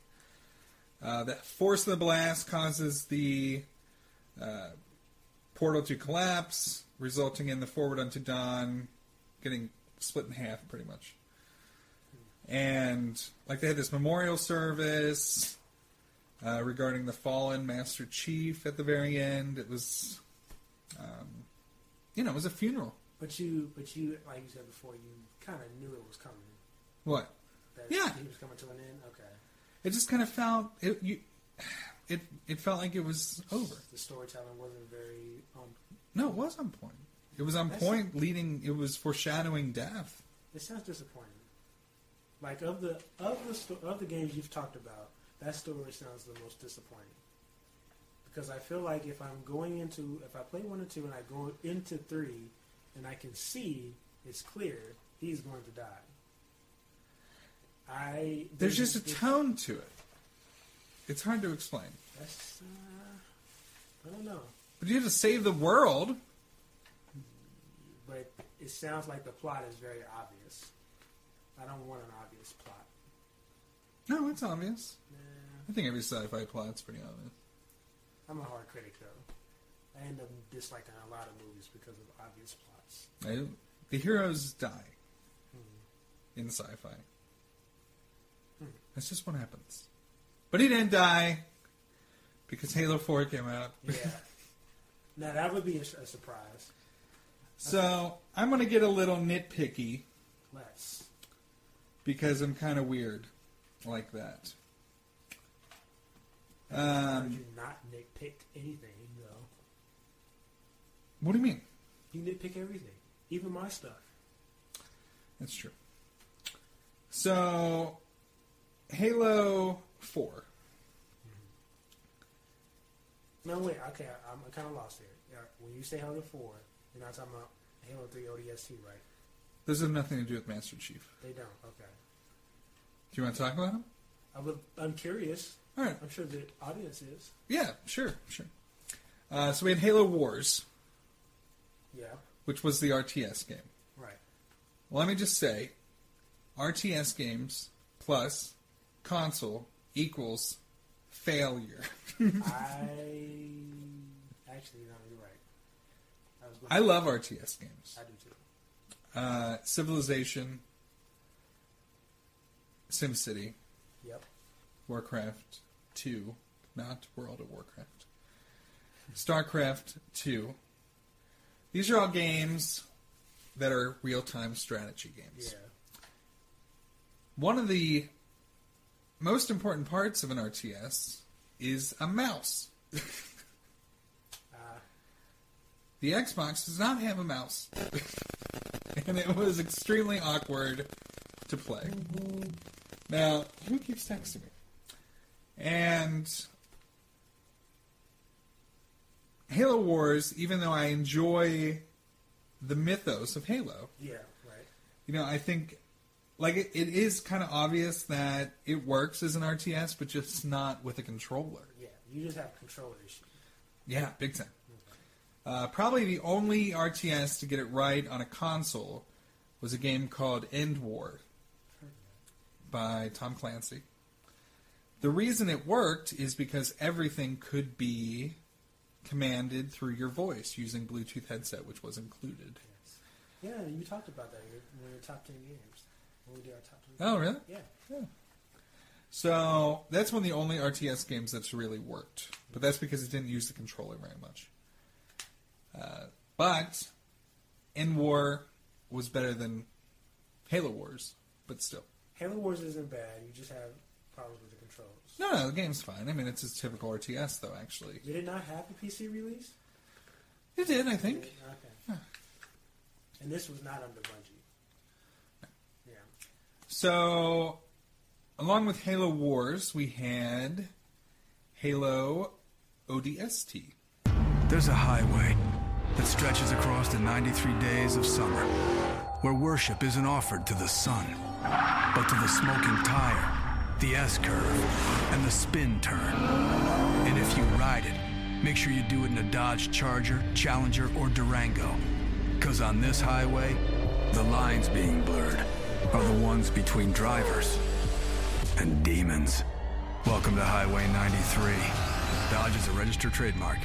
That force of the blast causes the portal to collapse, resulting in the Forward Unto Dawn getting split in half, pretty much. And like they had this memorial service regarding the fallen Master Chief at the very end. It was, it was a funeral. But you, like you said before, you kind of knew it was coming. What? That he was coming to an end? Okay. It just kind of felt, it felt like it was over. The storytelling wasn't very on point. No, it was on point. It was on point leading, it was foreshadowing death. It sounds disappointing. Like, of the games you've talked about, that story sounds the most disappointing. Because I feel like if I play 1 and 2 and I go into 3 and I can see, it's clear, he's going to die. There's just a tone to it. It's hard to explain. That's, I don't know. But you have to save the world. But it sounds like the plot is very obvious. I don't want an obvious plot. No, it's obvious. Nah. I think every sci-fi plot's pretty obvious. I'm a hard critic, though. I end up disliking a lot of movies because of obvious plots. The heroes die in sci-fi. That's just what happens. But he didn't die because Halo 4 came out. Yeah. Now, that would be a surprise. So, I'm going to get a little nitpicky. Let's. Because I'm kind of weird like that. You not nitpicked anything, though. What do you mean? You nitpick everything. Even my stuff. That's true. So, Halo 4. Mm-hmm. No, wait. Okay, I'm kind of lost here. When you say Halo 4, you're not talking about Halo 3 ODST, right? Those have nothing to do with Master Chief. They don't. Okay. Do you want to talk about them? I'm curious. All right. I'm sure the audience is. Yeah, sure. So we had Halo Wars. Yeah. Which was the RTS game. Right. Well, let me just say, RTS games plus console equals failure. Actually, no, you're right. I love RTS games. I do too. Civilization, SimCity. Yep. Warcraft 2, not World of Warcraft. StarCraft 2. These are all games that are real-time strategy games. Yeah. One of the most important parts of an RTS is a mouse. The Xbox does not have a mouse. And it was extremely awkward to play. Mm-hmm. Now, who keeps texting me? And Halo Wars, even though I enjoy the mythos of Halo. Yeah, right. You know, I think, like, it is kind of obvious that it works as an RTS, but just not with a controller. Yeah, you just have controller issues. Yeah, big time. Okay. Probably the only RTS to get it right on a console was a game called End War by Tom Clancy. The reason it worked is because everything could be commanded through your voice using Bluetooth headset, which was included. Yes. Yeah, you talked about that in your top 10 games. When we did our top 10 games. Oh, really? Yeah. So that's one of the only RTS games that's really worked. But that's because it didn't use the controller very much. But End War was better than Halo Wars, but still. Halo Wars isn't bad. You just have problems with the controls. No, the game's fine. I mean, it's a typical RTS, though, actually. Did it not have the PC release? It did, I think. Did it? Okay. Yeah. And this was not under Bungie. No. Yeah. So, along with Halo Wars, we had Halo ODST. There's a highway that stretches across the 93 days of summer, where worship isn't offered to the sun, but to the smoking tire, the S-curve, and the spin turn. And if you ride it, make sure you do it in a Dodge Charger, Challenger, or Durango. Because on this highway, the lines being blurred are the ones between drivers and demons. Welcome to Highway 93. Dodge is a registered trademark.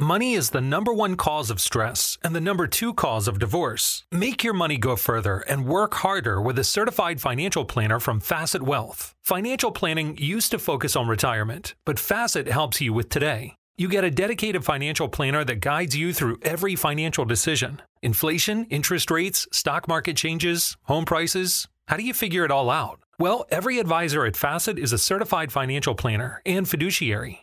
Money is the number one cause of stress and the number two cause of divorce. Make your money go further and work harder with a certified financial planner from Facet Wealth. Financial planning used to focus on retirement, but Facet helps you with today. You get a dedicated financial planner that guides you through every financial decision. Inflation, interest rates, stock market changes, home prices. How do you figure it all out? Well, every advisor at Facet is a certified financial planner and fiduciary.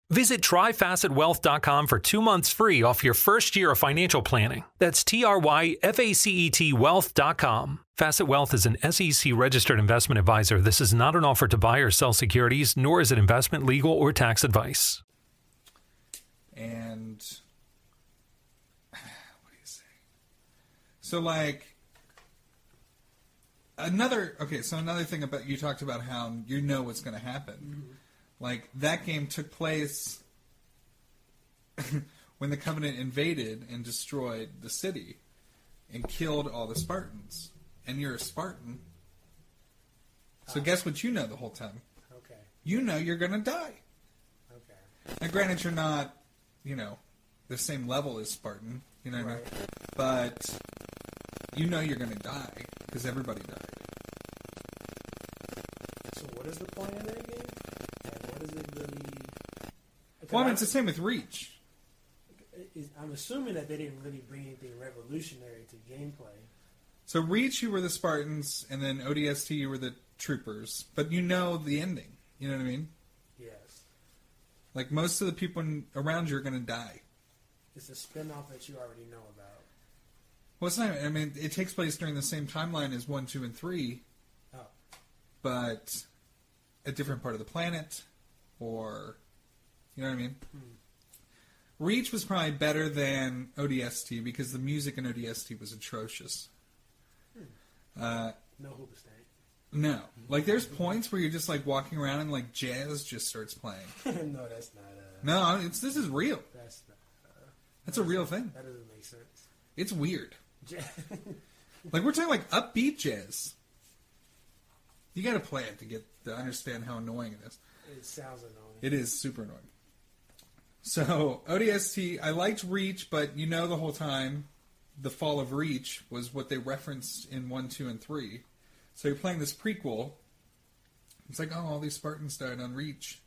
Visit tryfacetwealth.com for 2 months free off your first year of financial planning. That's tryfacetwealth.com. Facet Wealth is an SEC-registered investment advisor. This is not an offer to buy or sell securities, nor is it investment, legal, or tax advice. And what do you say? So, like, another thing about, you talked about how you know what's going to happen. Mm-hmm. Like, that game took place when the Covenant invaded and destroyed the city and killed all the Spartans. And you're a Spartan. So guess what you know the whole time? Okay. You know you're going to die. Okay. Now, granted, you're not, the same level as Spartan. You know what I mean? But you know you're going to die because everybody died. So what is the point of that game? Like, what is it really? Well, it's the same with Reach. I'm assuming that they didn't really bring anything revolutionary to gameplay. So Reach, you were the Spartans, and then ODST, you were the troopers. But you know the ending. You know what I mean? Yes. Like, most of the people around you are going to die. It's a spin-off that you already know about. Well, it's not, I mean, it takes place during the same timeline as 1, 2, and 3. Oh. But a different part of the planet, or... You know what I mean? Hmm. Reach was probably better than ODST, because the music in ODST was atrocious. Hmm. No Hoobastank. No. Like, there's points where you're just, like, walking around and, like, jazz just starts playing. No, that's not... No, it's, this is real. That's not... that's a real thing. That doesn't make sense. It's weird. Like, we're talking, like, upbeat jazz. You gotta play it to get to understand how annoying it is. It sounds annoying. It is super annoying. So, ODST, I liked Reach, but you know the whole time the fall of Reach was what they referenced in 1, 2, and 3. So you're playing this prequel. It's like, oh, all these Spartans died on Reach.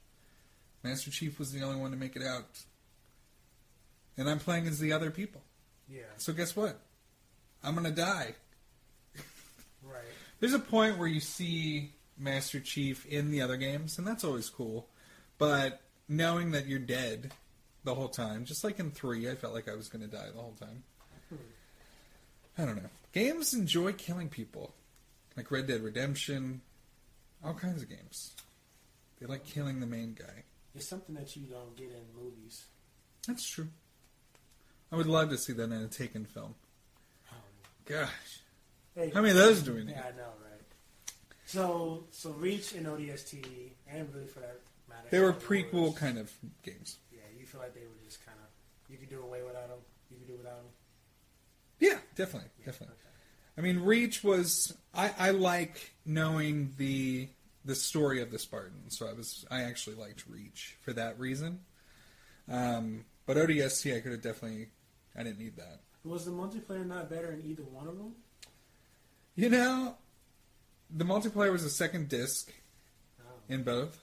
Master Chief was the only one to make it out. And I'm playing as the other people. Yeah. So guess what? I'm going to die. Right. There's a point where you see Master Chief in the other games, and that's always cool. But knowing that you're dead the whole time, just like in 3, I felt like I was going to die the whole time. I don't know. Games enjoy killing people. Like Red Dead Redemption, all kinds of games. They like killing the main guy. It's something that you don't get in movies. That's true. I would love to see that in a Taken film. Oh. Gosh. Hey, how many of those do we need? Yeah, I know, right? So Reach and ODST, and really for that matter... They were prequel wars. Kind of games. Yeah, you feel like they were just kind of... You could do away without them. You could do without them. Yeah, definitely. Yeah, definitely. Okay. I mean, Reach was... I like knowing the story of the Spartans, so I actually liked Reach for that reason. But ODST, I could have definitely... I didn't need that. Was the multiplayer not better in either one of them? You know, the multiplayer was a second disc in both.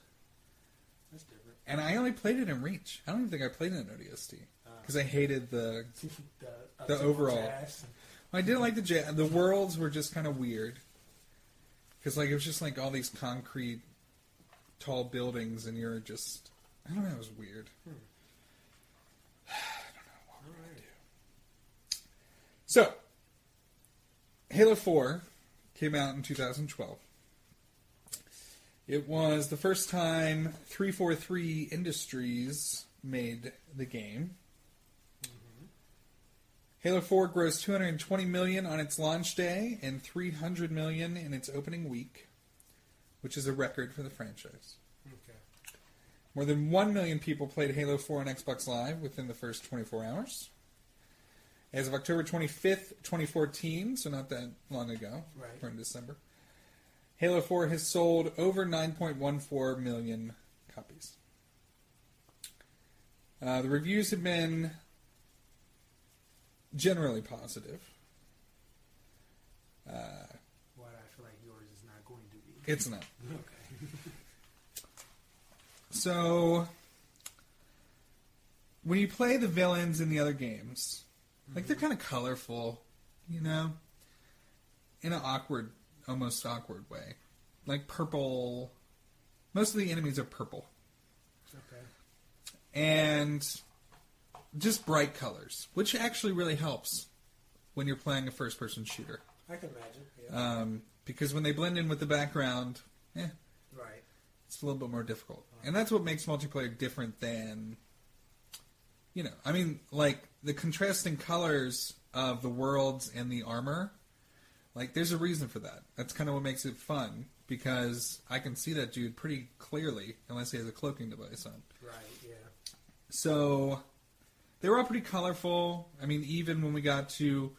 That's different. And I only played it in Reach. I don't even think I played it in ODST. Because I hated the overall. Jazz. I didn't like the jazz. The worlds were just kind of weird. Because like, it was just like all these concrete, tall buildings, and you're just... I don't know, it was weird. Hmm. So, Halo 4 came out in 2012. It was the first time 343 Industries made the game. Mm-hmm. Halo 4 grossed $220 million on its launch day and $300 million in its opening week, which is a record for the franchise. Okay. More than 1 million people played Halo 4 on Xbox Live within the first 24 hours. As of October 25th, 2014, so not that long ago, right. We're in December, Halo 4 has sold over 9.14 million copies. The reviews have been generally positive. Well, I feel like yours is not going to be. It's not. Okay. So, when you play the villains in the other games... Like, they're kind of colorful, you know? In an awkward, almost awkward way. Like, purple... Most of the enemies are purple. Okay. And just bright colors, which actually really helps when you're playing a first-person shooter. I can imagine, yeah. Because when they blend in with the background, right. It's a little bit more difficult. Right. And that's what makes multiplayer different than... You know, I mean, like, the contrasting colors of the worlds and the armor, like, there's a reason for that. That's kind of what makes it fun, because I can see that dude pretty clearly, unless he has a cloaking device on. Right, yeah. So, they were all pretty colorful. I mean, even when we got to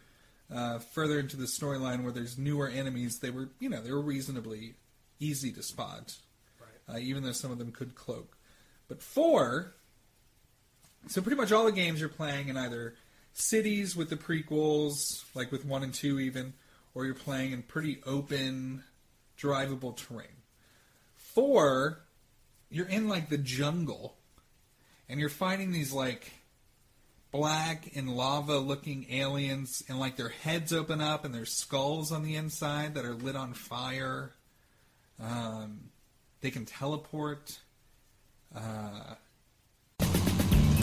further into the storyline where there's newer enemies, they were reasonably easy to spot. Right. Even though some of them could cloak. But 4... So pretty much all the games you're playing in either cities with the prequels, like with 1 and 2 even, or you're playing in pretty open, drivable terrain. 4, you're in like the jungle, and you're fighting these like black and lava-looking aliens, and like their heads open up, and their skulls on the inside that are lit on fire. They can teleport.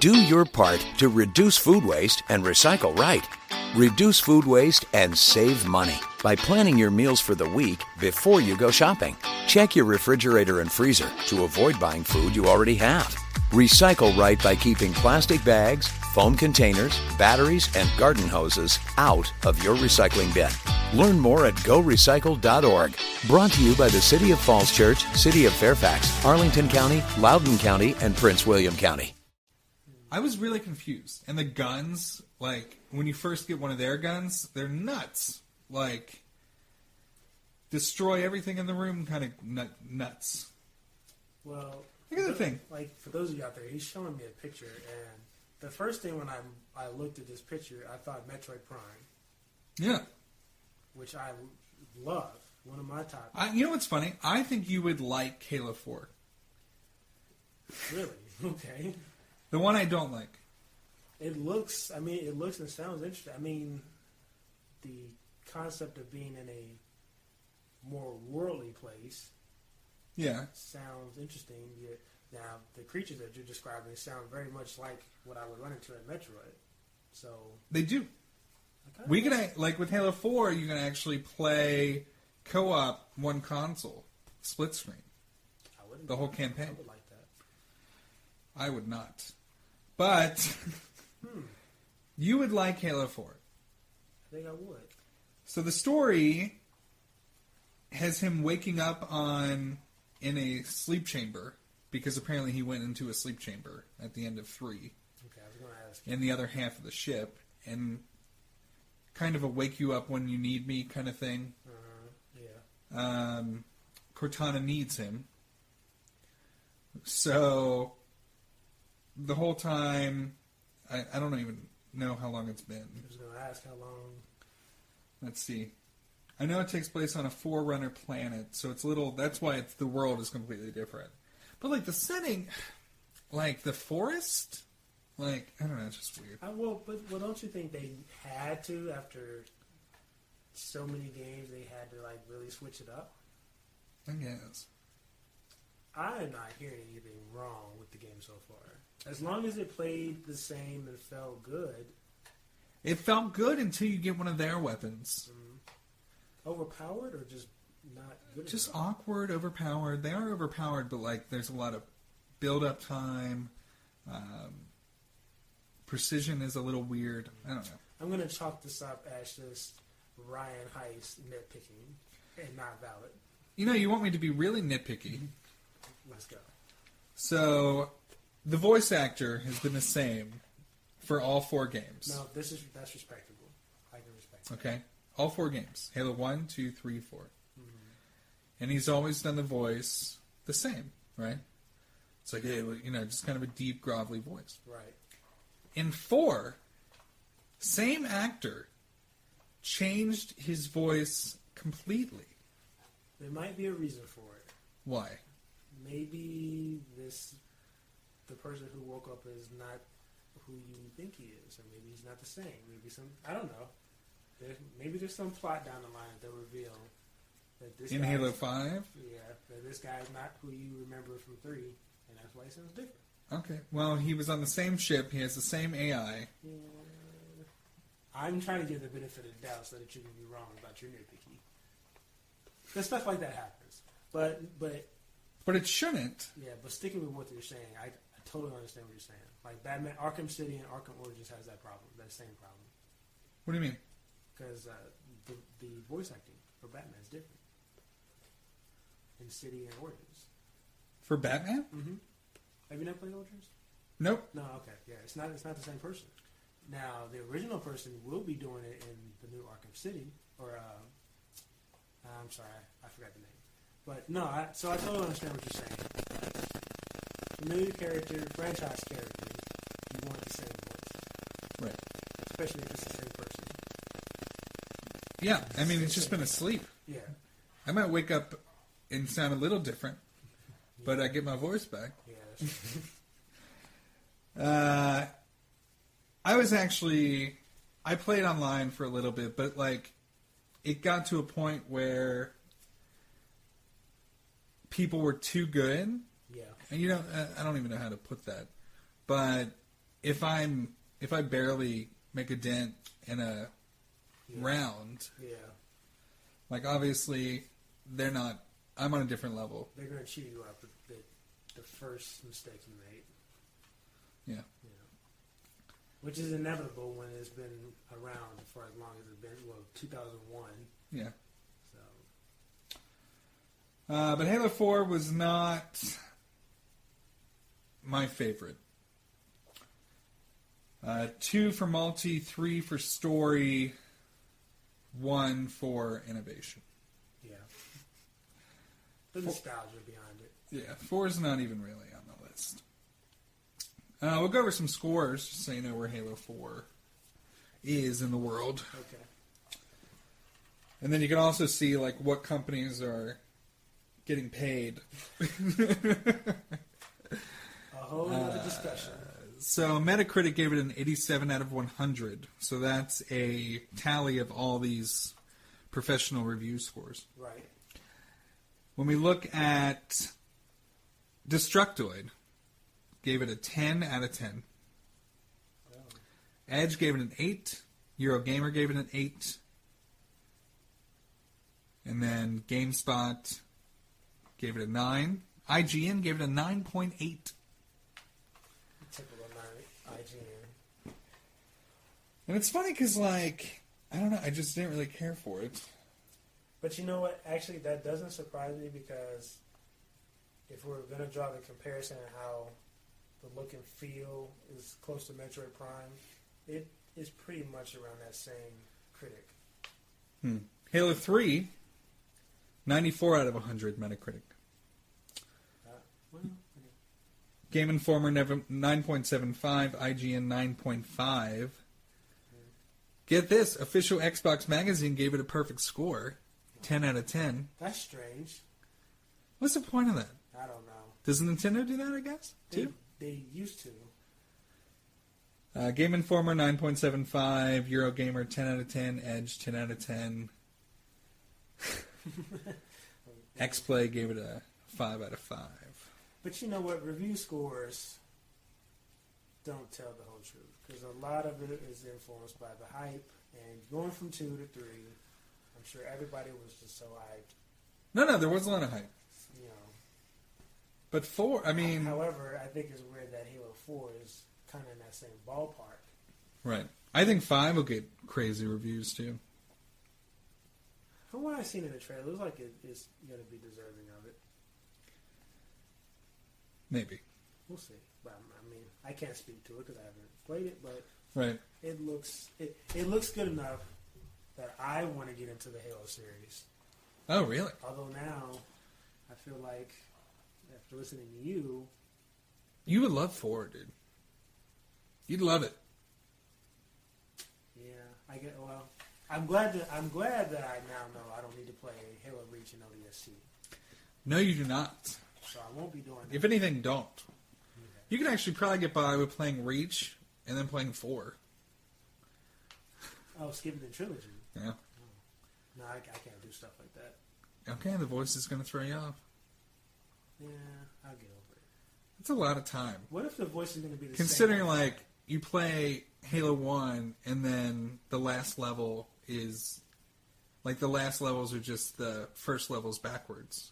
Do your part to reduce food waste and recycle right. Reduce food waste and save money by planning your meals for the week before you go shopping. Check your refrigerator and freezer to avoid buying food you already have. Recycle right by keeping plastic bags, foam containers, batteries, and garden hoses out of your recycling bin. Learn more at gorecycle.org. Brought to you by the City of Falls Church, City of Fairfax, Arlington County, Loudoun County, and Prince William County. I was really confused. And the guns, like, when you first get one of their guns, they're nuts. Like, destroy everything in the room kind of nuts. Well, look at the thing. Like, for those of you out there, he's showing me a picture, and the first thing when I looked at this picture, I thought Metroid Prime. Yeah. Which I love. One of my top. You know what's funny? I think you would like Halo 4. Really? Okay. The one I don't like. It looks and sounds interesting. I mean, the concept of being in a more worldly place sounds interesting. Now, the creatures that you're describing sound very much like what I would run into at Metroid. So they do. We can, like with Halo 4, you can actually play co-op one console, split screen. The whole campaign. I would like that. I would not. But you would like Halo 4. I think I would. So the story has him waking up in a sleep chamber, because apparently he went into a sleep chamber at the end of 3. Okay, I was going to ask you. In the other half of the ship, and kind of a wake you up when you need me kind of thing. Yeah. Cortana needs him. So the whole time, I don't even know how long it's been. I was going to ask how long. Let's see. I know it takes place on a Forerunner planet, so it's a little. That's why the world is completely different. But like the setting, like the forest, like I don't know, it's just weird. Well, don't you think they had to, after so many games, they had to like really switch it up? I guess. I am not hearing anything wrong with the game so far. As long as it played the same and felt good. It felt good until you get one of their weapons. Mm-hmm. Overpowered or just not good? Just enough? Awkward, overpowered. They are overpowered, but like there's a lot of build-up time. Precision is a little weird. I don't know. I'm going to chalk this up as just Ryan Heist nitpicking and not valid. You know, you want me to be really nitpicky. Let's go. So the voice actor has been the same for all 4 games. No, that's respectable. I can respect that. Okay. All 4 games. Halo 1, 2, 3, 4. Mm-hmm. And he's always done the voice the same, right? It's like, you know, just kind of a deep, grovelly voice. Right. In 4, same actor changed his voice completely. There might be a reason for it. Why? Maybe the person who woke up is not who you think he is, or maybe he's not the same. Maybe I don't know. Maybe there's some plot down the line that reveal that this in Halo 5. Yeah, that this guy is not who you remember from 3, and that's why he sounds different. Okay. Well, he was on the same ship. He has the same AI. Yeah. I'm trying to give the benefit of the doubt so that you can be wrong about your nitpicky. Because stuff like that happens, but it shouldn't. Yeah, but sticking with what you're saying, I totally understand what you're saying. Like Batman, Arkham City, and Arkham Origins has that problem, that same problem. What do you mean? Because the voice acting for Batman is different in City and Origins. For Batman? Mm-hmm. Have you not played Origins? Nope. No. Okay. Yeah, it's not the same person. Now the original person will be doing it in the new Arkham City, or I'm sorry, I forgot the name. But no, so I totally understand what you're saying. Familiar character, franchise character, you want especially if it's the same person. Yeah, I mean, it's just been asleep. Yeah. I might wake up and sound a little different, but I get my voice back. Yeah, that's true. I was actually... I played online for a little bit, but, like, it got to a point where people were too good. Yeah. And, you know, I don't even know how to put that. But if I'm... If I barely make a dent in a round... Yeah. Like, obviously, they're not... I'm on a different level. They're going to chew you out the first mistake you made. Yeah. Yeah. Which is inevitable when it's been around for as long as it's been. Well, 2001. Yeah. So. But Halo 4 was not my favorite. 2 for multi, 3 for story, 1 for innovation. Yeah. The nostalgia behind it. Yeah, 4 is not even really on the list. We'll go over some scores just so you know where Halo 4 is in the world. Okay. And then you can also see like what companies are getting paid. A whole other discussion. So Metacritic gave it an 87 out of 100. So that's a tally of all these professional review scores. Right. When we look at Destructoid, gave it a 10 out of 10. Oh. Edge gave it an 8. Eurogamer gave it an 8. And then GameSpot gave it a 9. IGN gave it a 9.8. Typical IGN. And it's funny because, like, I don't know, I just didn't really care for it. But you know what? Actually, that doesn't surprise me because if we're going to draw the comparison of how the look and feel is close to Metroid Prime, it is pretty much around that same critic. Hmm. Halo 3, 94 out of 100 Metacritic. Well, okay. Game Informer 9.75, IGN 9.5. Hmm. Get this, Official Xbox Magazine gave it a perfect score, 10 out of 10. That's strange. What's the point of that? I don't know. Does Nintendo do that, I guess, too? They used to. Game Informer 9.75, Eurogamer 10 out of 10, Edge 10 out of 10. XPlay gave it a 5 out of 5. But you know what? Review scores don't tell the whole truth because a lot of it is influenced by the hype. And going from 2 to 3, I'm sure everybody was just so hyped. No, there was a lot of hype. You know. But 4, I mean... However, I think it's weird that Halo 4 is kind of in that same ballpark. Right. I think 5 will get crazy reviews, too. From what I've seen in the trailer, it looks like it's going to be deserving of it. Maybe. We'll see. But, I mean, I can't speak to it because I haven't played it, but... Right. It looks good enough that I want to get into the Halo series. Oh, really? Although now, I feel like... After listening to you... You would love 4, dude. You'd love it. Yeah, I get... Well, I'm glad that I now know I don't need to play Halo Reach and ODST. No, you do not. So I won't be doing that. If anything, don't. Okay. You can actually probably get by with playing Reach and then playing 4. Oh, skipping the trilogy. Yeah. Oh. No, I can't do stuff like that. Okay, the voice is going to throw you off. Yeah, I'll get over it. That's a lot of time. What if the voice is going to be the same? Considering, like, you play Halo 1, and then the last level is... Like, the last levels are just the first levels backwards.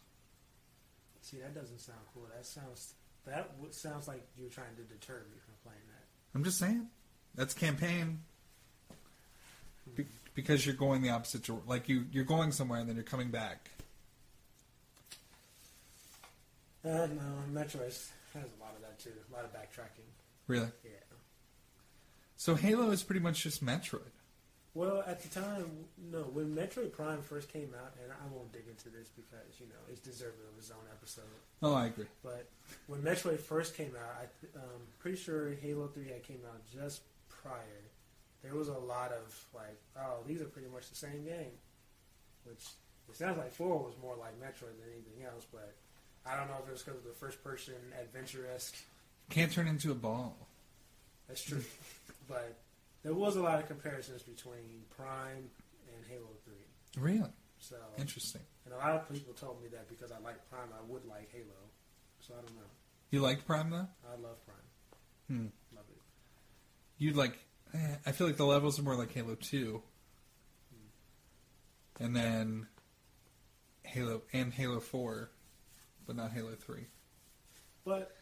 See, that doesn't sound cool. That sounds like you're trying to deter me from playing that. I'm just saying. That's campaign. Because you're going the opposite direction. Like, you're going somewhere, and then you're coming back. No, Metroid has a lot of that too. A lot of backtracking. Really? Yeah. So Halo is pretty much just Metroid. Well, at the time, no. When Metroid Prime first came out, and I won't dig into this because, you know, it's deserving of its own episode. Oh, I agree. But when Metroid first came out, I'm pretty sure Halo 3 had came out just prior there was a lot of like, oh, these are pretty much the same game, which it sounds like 4 was more like Metroid than anything else, but I don't know if it was because of the first-person adventure-esque. Can't turn into a ball. That's true. But there was a lot of comparisons between Prime and Halo 3. Really? So interesting. And a lot of people told me that because I like Prime, I would like Halo. So I don't know. You liked Prime, though? I love Prime. Hmm. Love it. You'd like... I feel like the levels are more like Halo 2. Hmm. And then... Halo and Halo 4, but not Halo 3. But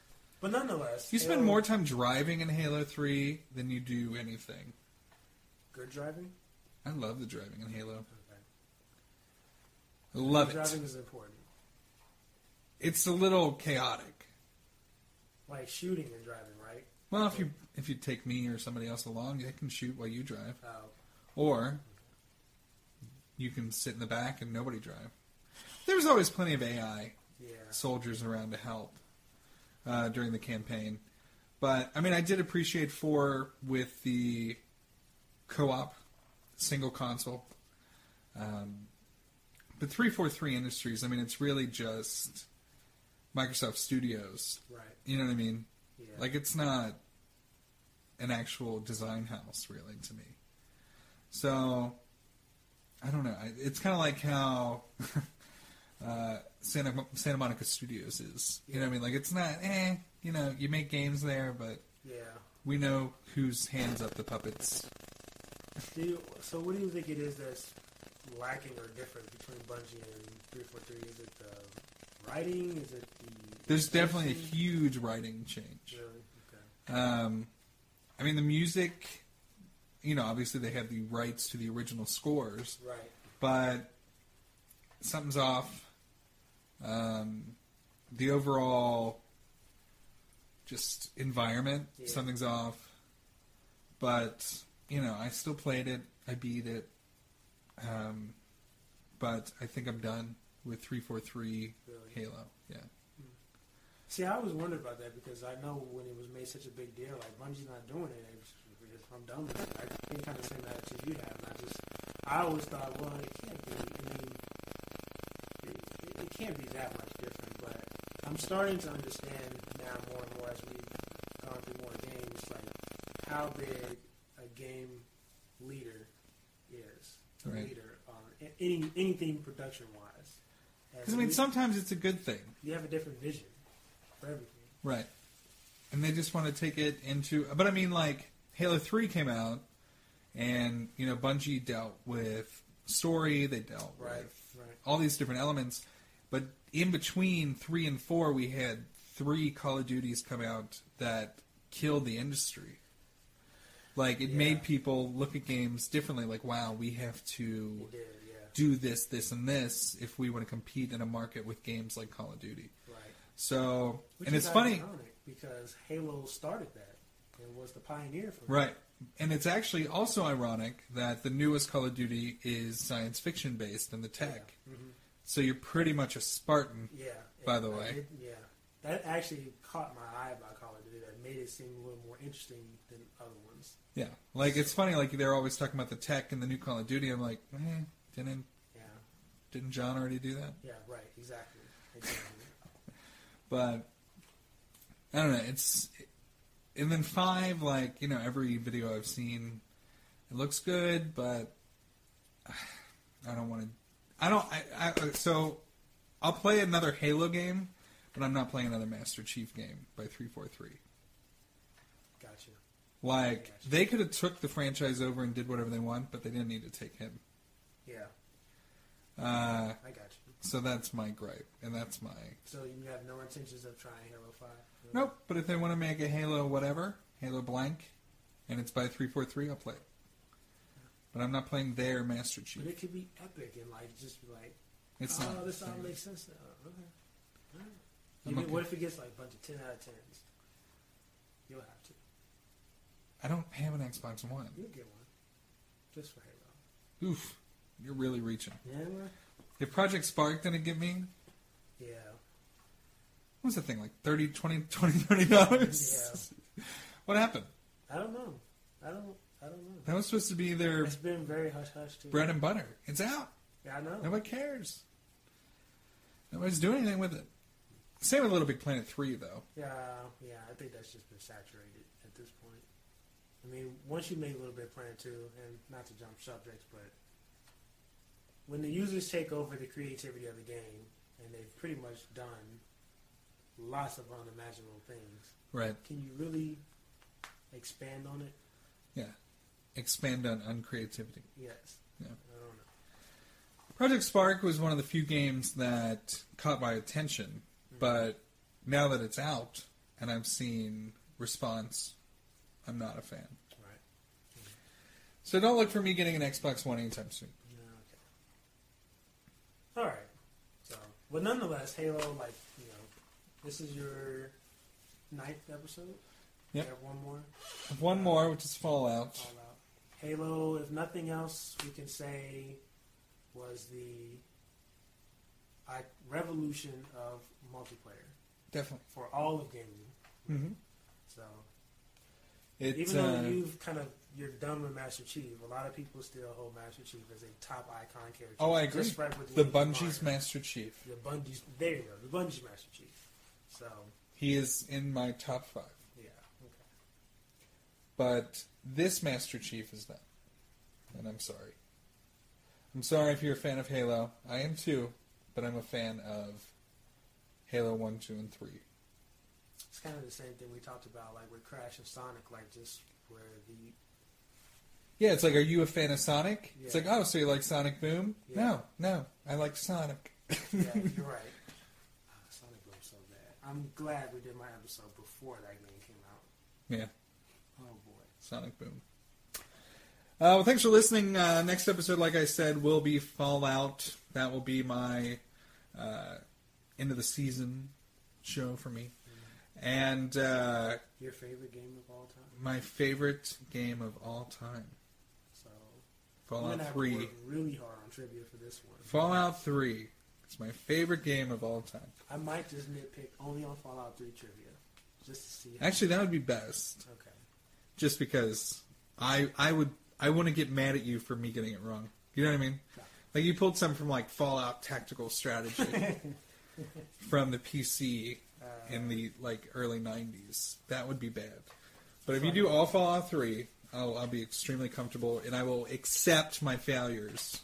nonetheless... You spend more time driving in Halo 3 than you do anything. Good driving? I love the driving in Halo. Okay. I love it. Driving is important. It's a little chaotic. Like shooting and driving, right? Well, okay. if you take me or somebody else along, I can shoot while you drive. Oh. Or you can sit in the back and nobody drive. There's always plenty of AI soldiers around to help during the campaign. But, I mean, I did appreciate 4 with the co-op single console. But 343 Industries, I mean, it's really just Microsoft Studios. Right. You know what I mean? Yeah. Like, it's not an actual design house, really, to me. So, I don't know. It's kind of like how... Santa Monica Studios is. You know what I mean? Like, it's not, you know, you make games there, but we know whose hands up the puppets. So what do you think it is that's lacking or different between Bungie and 343? Is it the writing? Is it the... There's definitely a huge writing change. Really? Okay. I mean, the music, you know, obviously they have the rights to the original scores. Right. But something's off. The overall just environment, something's off. But, you know, I still played it. I beat it. But I think I'm done with 343 Halo. Yeah. See, I always wondered about that because I know when it was made such a big deal, like, Bungie's not doing it. I'm done with it. I can kind of say that to you have. And I always thought, well, it can't be. I mean, it can't be that much different, but I'm starting to understand now more and more as we've gone through more games, like how big a game leader is, right. Leader on anything production-wise. Because, I mean, sometimes it's a good thing. You have a different vision for everything. Right. And they just want to take it into... But, I mean, like, Halo 3 came out, and, you know, Bungie dealt with story, they dealt with all these different elements... But in between 3 and 4, we had 3 Call of Duties come out that killed the industry. Like, it made people look at games differently. Like, wow, we have to do this, this, and this if we want to compete in a market with games like Call of Duty. Right. So, which and is it's funny. Because Halo started that and was the pioneer for that. Right. And it's actually also ironic that the newest Call of Duty is science fiction based and the tech. Yeah. Mm-hmm. So you're pretty much a Spartan, by the way. That actually caught my eye about Call of Duty. That made it seem a little more interesting than other ones. Yeah. Like, it's funny. Like, they're always talking about the tech and the new Call of Duty. I'm like, didn't John already do that? Yeah, right. Exactly. But, I don't know. And then 5, like, you know, every video I've seen, it looks good, but I don't want to... So I'll play another Halo game, but I'm not playing another Master Chief game by 343. Gotcha. Like, they could have took the franchise over and did whatever they want, but they didn't need to take him. Yeah. I got you. So that's my gripe, and that's my... So you have no intentions of trying Halo 5? Really? Nope, but if they want to make a Halo whatever, Halo blank, and it's by 343, I'll play it. But I'm not playing their Master Chief. But it could be epic and, like, just be like, it's not this all makes sense now. Okay. All right. Okay. What if it gets, like, a bunch of 10 out of 10s? You'll have to. I don't have an Xbox One. You'll get one. Just for Halo. Oof. You're really reaching. Yeah. If Project Spark didn't give me... Yeah. What was that thing, like, $30, $20, $30? Yeah. What happened? I don't know. I don't... I don't know. That was supposed to be their... It's been very hush-hush, too. Bread and butter. It's out. Yeah, I know. Nobody cares. Nobody's doing anything with it. Same with Little Big Planet 3, though. Yeah, I think that's just been saturated at this point. I mean, once you make Little Big Planet 2, and not to jump subjects, but when the users take over the creativity of the game, and they've pretty much done lots of unimaginable things, right? Can you really expand on it? Yeah. Expand on uncreativity. Yes. Yeah. I don't know. Project Spark was one of the few games that caught my attention. But now that it's out and I've seen response, I'm not a fan. Right. Mm-hmm. So don't look for me getting an Xbox One anytime soon. Okay. All right. So, but nonetheless, Halo, like, you know, this is your 9th episode. Yep. You have one more. One more, which is Fallout. Halo, if nothing else, we can say was the revolution of multiplayer. Definitely. For all of gaming. Mm-hmm. So, even though you're done with Master Chief, a lot of people still hold Master Chief as a top icon character. Oh, I agree. Right, with the Bungie's Master Chief. There you go. The Bungie's Master Chief. So he is in my top 5. Yeah. Okay. But this Master Chief is not. And I'm sorry. I'm sorry if you're a fan of Halo. I am too. But I'm a fan of Halo 1, 2, and 3. It's kind of the same thing we talked about, like with Crash and Sonic, like just where the... Yeah, it's like, are you a fan of Sonic? Yeah. It's like, oh, so you like Sonic Boom? Yeah. No, I like Sonic. Yeah, you're right. Sonic Boom's so bad. I'm glad we did my episode before that game came out. Yeah. Oh, boy. Sonic Boom. Well, thanks for listening. Next episode, like I said, will be Fallout. That will be my end of the season show for me. Mm-hmm. And your favorite game of all time? My favorite game of all time. So Fallout 3. Worked really hard on trivia for this one. Fallout 3. It's my favorite game of all time. I might just nitpick only on Fallout 3 trivia, just to see. Actually, that would be best. Okay. Just because I wouldn't get mad at you for me getting it wrong. You know what I mean? No. Like, you pulled some from, like, Fallout Tactical Strategy from the PC in the, like, early 90s. That would be bad. But if you do all Fallout 3, I'll be extremely comfortable, and I will accept my failures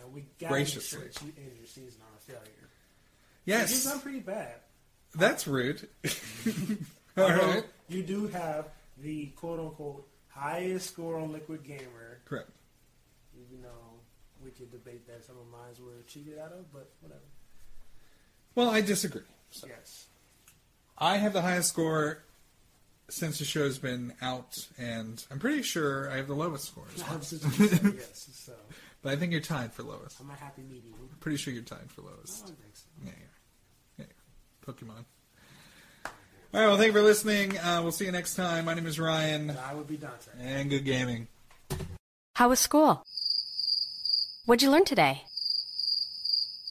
and we gotta graciously. Make sure you end your season on a failure. Yes. You've done pretty bad. That's rude. All right. You do have the quote-unquote highest score on Liquid Gamer. Correct. You know, we could debate that some of mine were cheated out of, but whatever. Well, I disagree. So. Yes. I have the highest score since the show's been out, and I'm pretty sure I have the lowest score. Well. Yes, so. But I think you're tied for lowest. I'm a happy medium. I'm pretty sure you're tied for lowest. I don't think so. Yeah. Pokemon. All right, well, thank you for listening. We'll see you next time. My name is Ryan. And I will be Dante. And good gaming. How was school? What'd you learn today?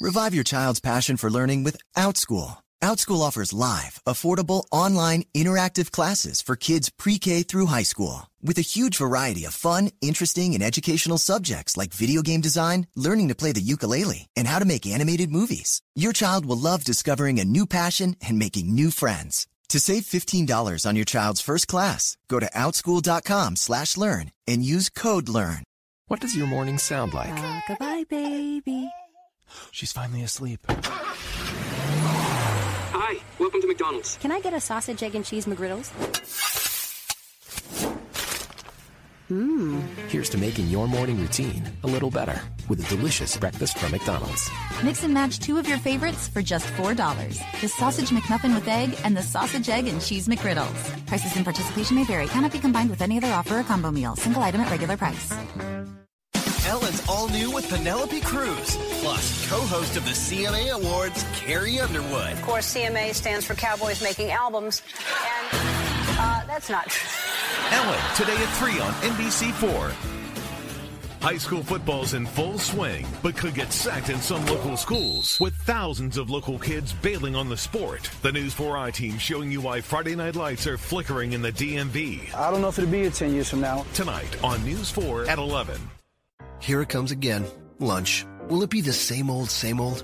Revive your child's passion for learning with OutSchool. OutSchool offers live, affordable, online, interactive classes for kids pre-K through high school. With a huge variety of fun, interesting, and educational subjects like video game design, learning to play the ukulele, and how to make animated movies. Your child will love discovering a new passion and making new friends. To save $15 on your child's first class, go to outschool.com/learn and use code LEARN. What does your morning sound like? Goodbye, baby. She's finally asleep. Hi, welcome to McDonald's. Can I get a sausage, egg, and cheese McGriddles? Here's to making your morning routine a little better with a delicious breakfast from McDonald's. Mix and match two of your favorites for just $4. The Sausage McMuffin with Egg and the Sausage, Egg, and Cheese McGriddles. Prices and participation may vary. Cannot be combined with any other offer or combo meal. Single item at regular price. Ellen's all new with Penelope Cruz, plus co-host of the CMA Awards, Carrie Underwood. Of course, CMA stands for Cowboys Making Albums, and that's not true. Ellen, today at 3 on NBC4. High school football's in full swing, but could get sacked in some local schools, with thousands of local kids bailing on the sport. The News 4i team showing you why Friday night lights are flickering in the DMV. I don't know if it'll be here 10 years from now. Tonight on News 4 at 11. Here it comes again. Lunch. Will it be the same old, same old?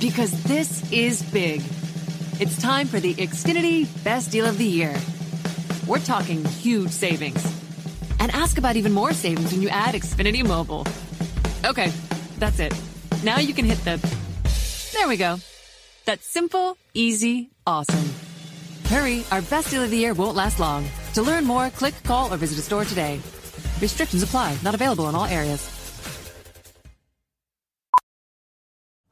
Because this is big. It's time for the Xfinity Best Deal of the Year. We're talking huge savings. And ask about even more savings when you add Xfinity Mobile. Okay, that's it. Now you can hit the... There we go. That's simple, easy, awesome. Hurry, our Best Deal of the Year won't last long. To learn more, click, call, or visit a store today. Restrictions apply. Not available in all areas.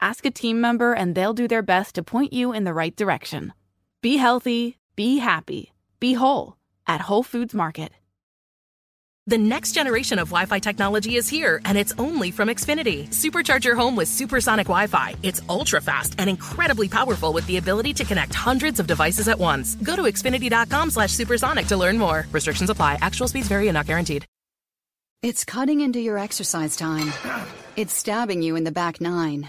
Ask a team member and they'll do their best to point you in the right direction. Be healthy, be happy, be whole at Whole Foods Market. The next generation of Wi-Fi technology is here, and it's only from Xfinity. Supercharge your home with supersonic Wi-Fi. It's ultra-fast and incredibly powerful with the ability to connect hundreds of devices at once. Go to Xfinity.com/supersonic to learn more. Restrictions apply. Actual speeds vary and not guaranteed. It's cutting into your exercise time. It's stabbing you in the back nine.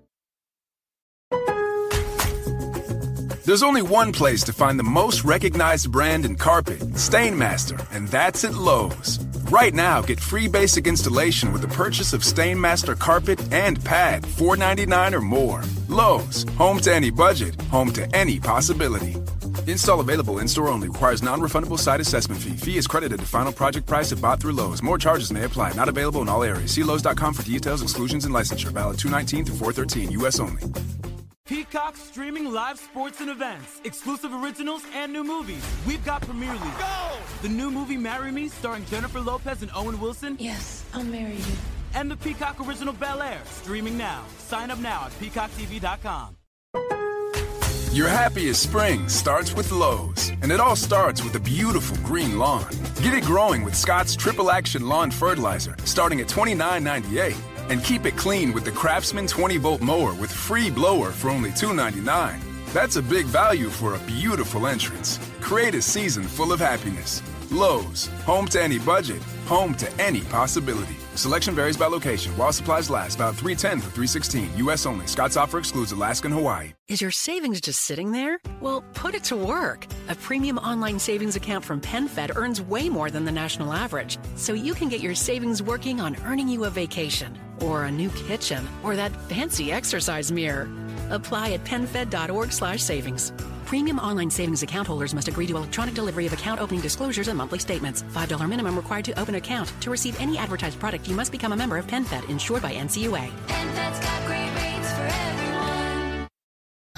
There's only one place to find the most recognized brand in carpet, Stainmaster, and that's at Lowe's. Right now, get free basic installation with the purchase of Stainmaster carpet and pad, $4.99 or more. Lowe's, home to any budget, home to any possibility. Install available in-store only. Requires non-refundable site assessment fee. Fee is credited to final project price if bought through Lowe's. More charges may apply. Not available in all areas. See Lowes.com for details, exclusions, and licensure. Valid 2/19 through 4/13, U.S. only. Peacock streaming live sports and events, exclusive originals, and new movies. We've got Premier League. Go! The new movie Marry Me, starring Jennifer Lopez and Owen Wilson. Yes, I'll marry you. And the Peacock original Bel Air, streaming now. Sign up now at PeacockTV.com. Your happiest spring starts with Lowe's, and it all starts with a beautiful green lawn. Get it growing with Scott's Triple Action Lawn Fertilizer, starting at $29.98. And keep it clean with the Craftsman 20-volt mower with free blower for only $2.99. That's a big value for a beautiful entrance. Create a season full of happiness. Lowe's, home to any budget, home to any possibility. Selection varies by location. While supplies last, about 310 for 316. U.S. only. Scott's offer excludes Alaska and Hawaii. Is your savings just sitting there? Well, put it to work. A premium online savings account from PenFed earns way more than the national average, so you can get your savings working on earning you a vacation, or a new kitchen, or that fancy exercise mirror. Apply at PenFed.org/savings. Premium online savings account holders must agree to electronic delivery of account opening disclosures and monthly statements. $5 minimum required to open account. To receive any advertised product, you must become a member of PenFed, insured by NCUA. PenFed's got great rates for everyone.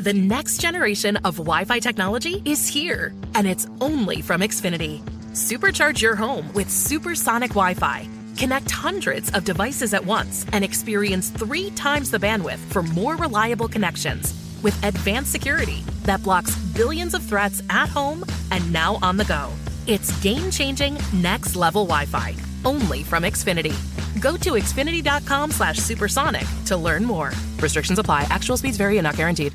The next generation of Wi-Fi technology is here, and it's only from Xfinity. Supercharge your home with supersonic Wi-Fi. Connect hundreds of devices at once and experience 3 times the bandwidth for more reliable connections with advanced security that blocks billions of threats at home and now on the go. It's game-changing, next-level Wi-Fi, only from Xfinity. Go to xfinity.com/supersonic to learn more. Restrictions apply. Actual speeds vary and not guaranteed.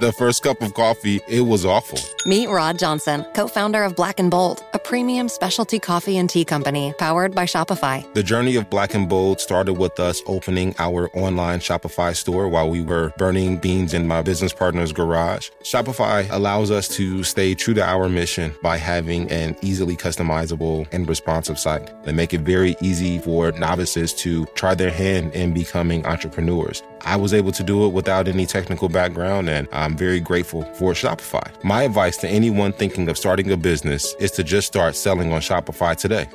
The first cup of coffee, it was awful. Meet Rod Johnson, co-founder of Black & Bold, a premium specialty coffee and tea company powered by Shopify. The journey of Black & Bold started with us opening our online Shopify store while we were burning beans in my business partner's garage. Shopify allows us to stay true to our mission by having an easily customizable and responsive site. They make it very easy for novices to try their hand in becoming entrepreneurs. I was able to do it without any technical background, and I'm very grateful for Shopify. My advice to anyone thinking of starting a business is to just start selling on Shopify today.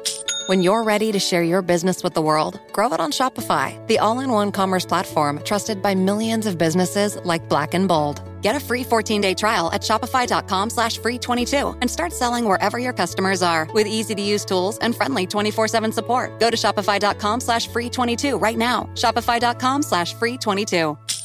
When you're ready to share your business with the world, grow it on Shopify, the all-in-one commerce platform trusted by millions of businesses like Black & Bold. Get a free 14-day trial at shopify.com/free22 and start selling wherever your customers are with easy-to-use tools and friendly 24/7 support. Go to shopify.com/free22 right now. Shopify.com/free22.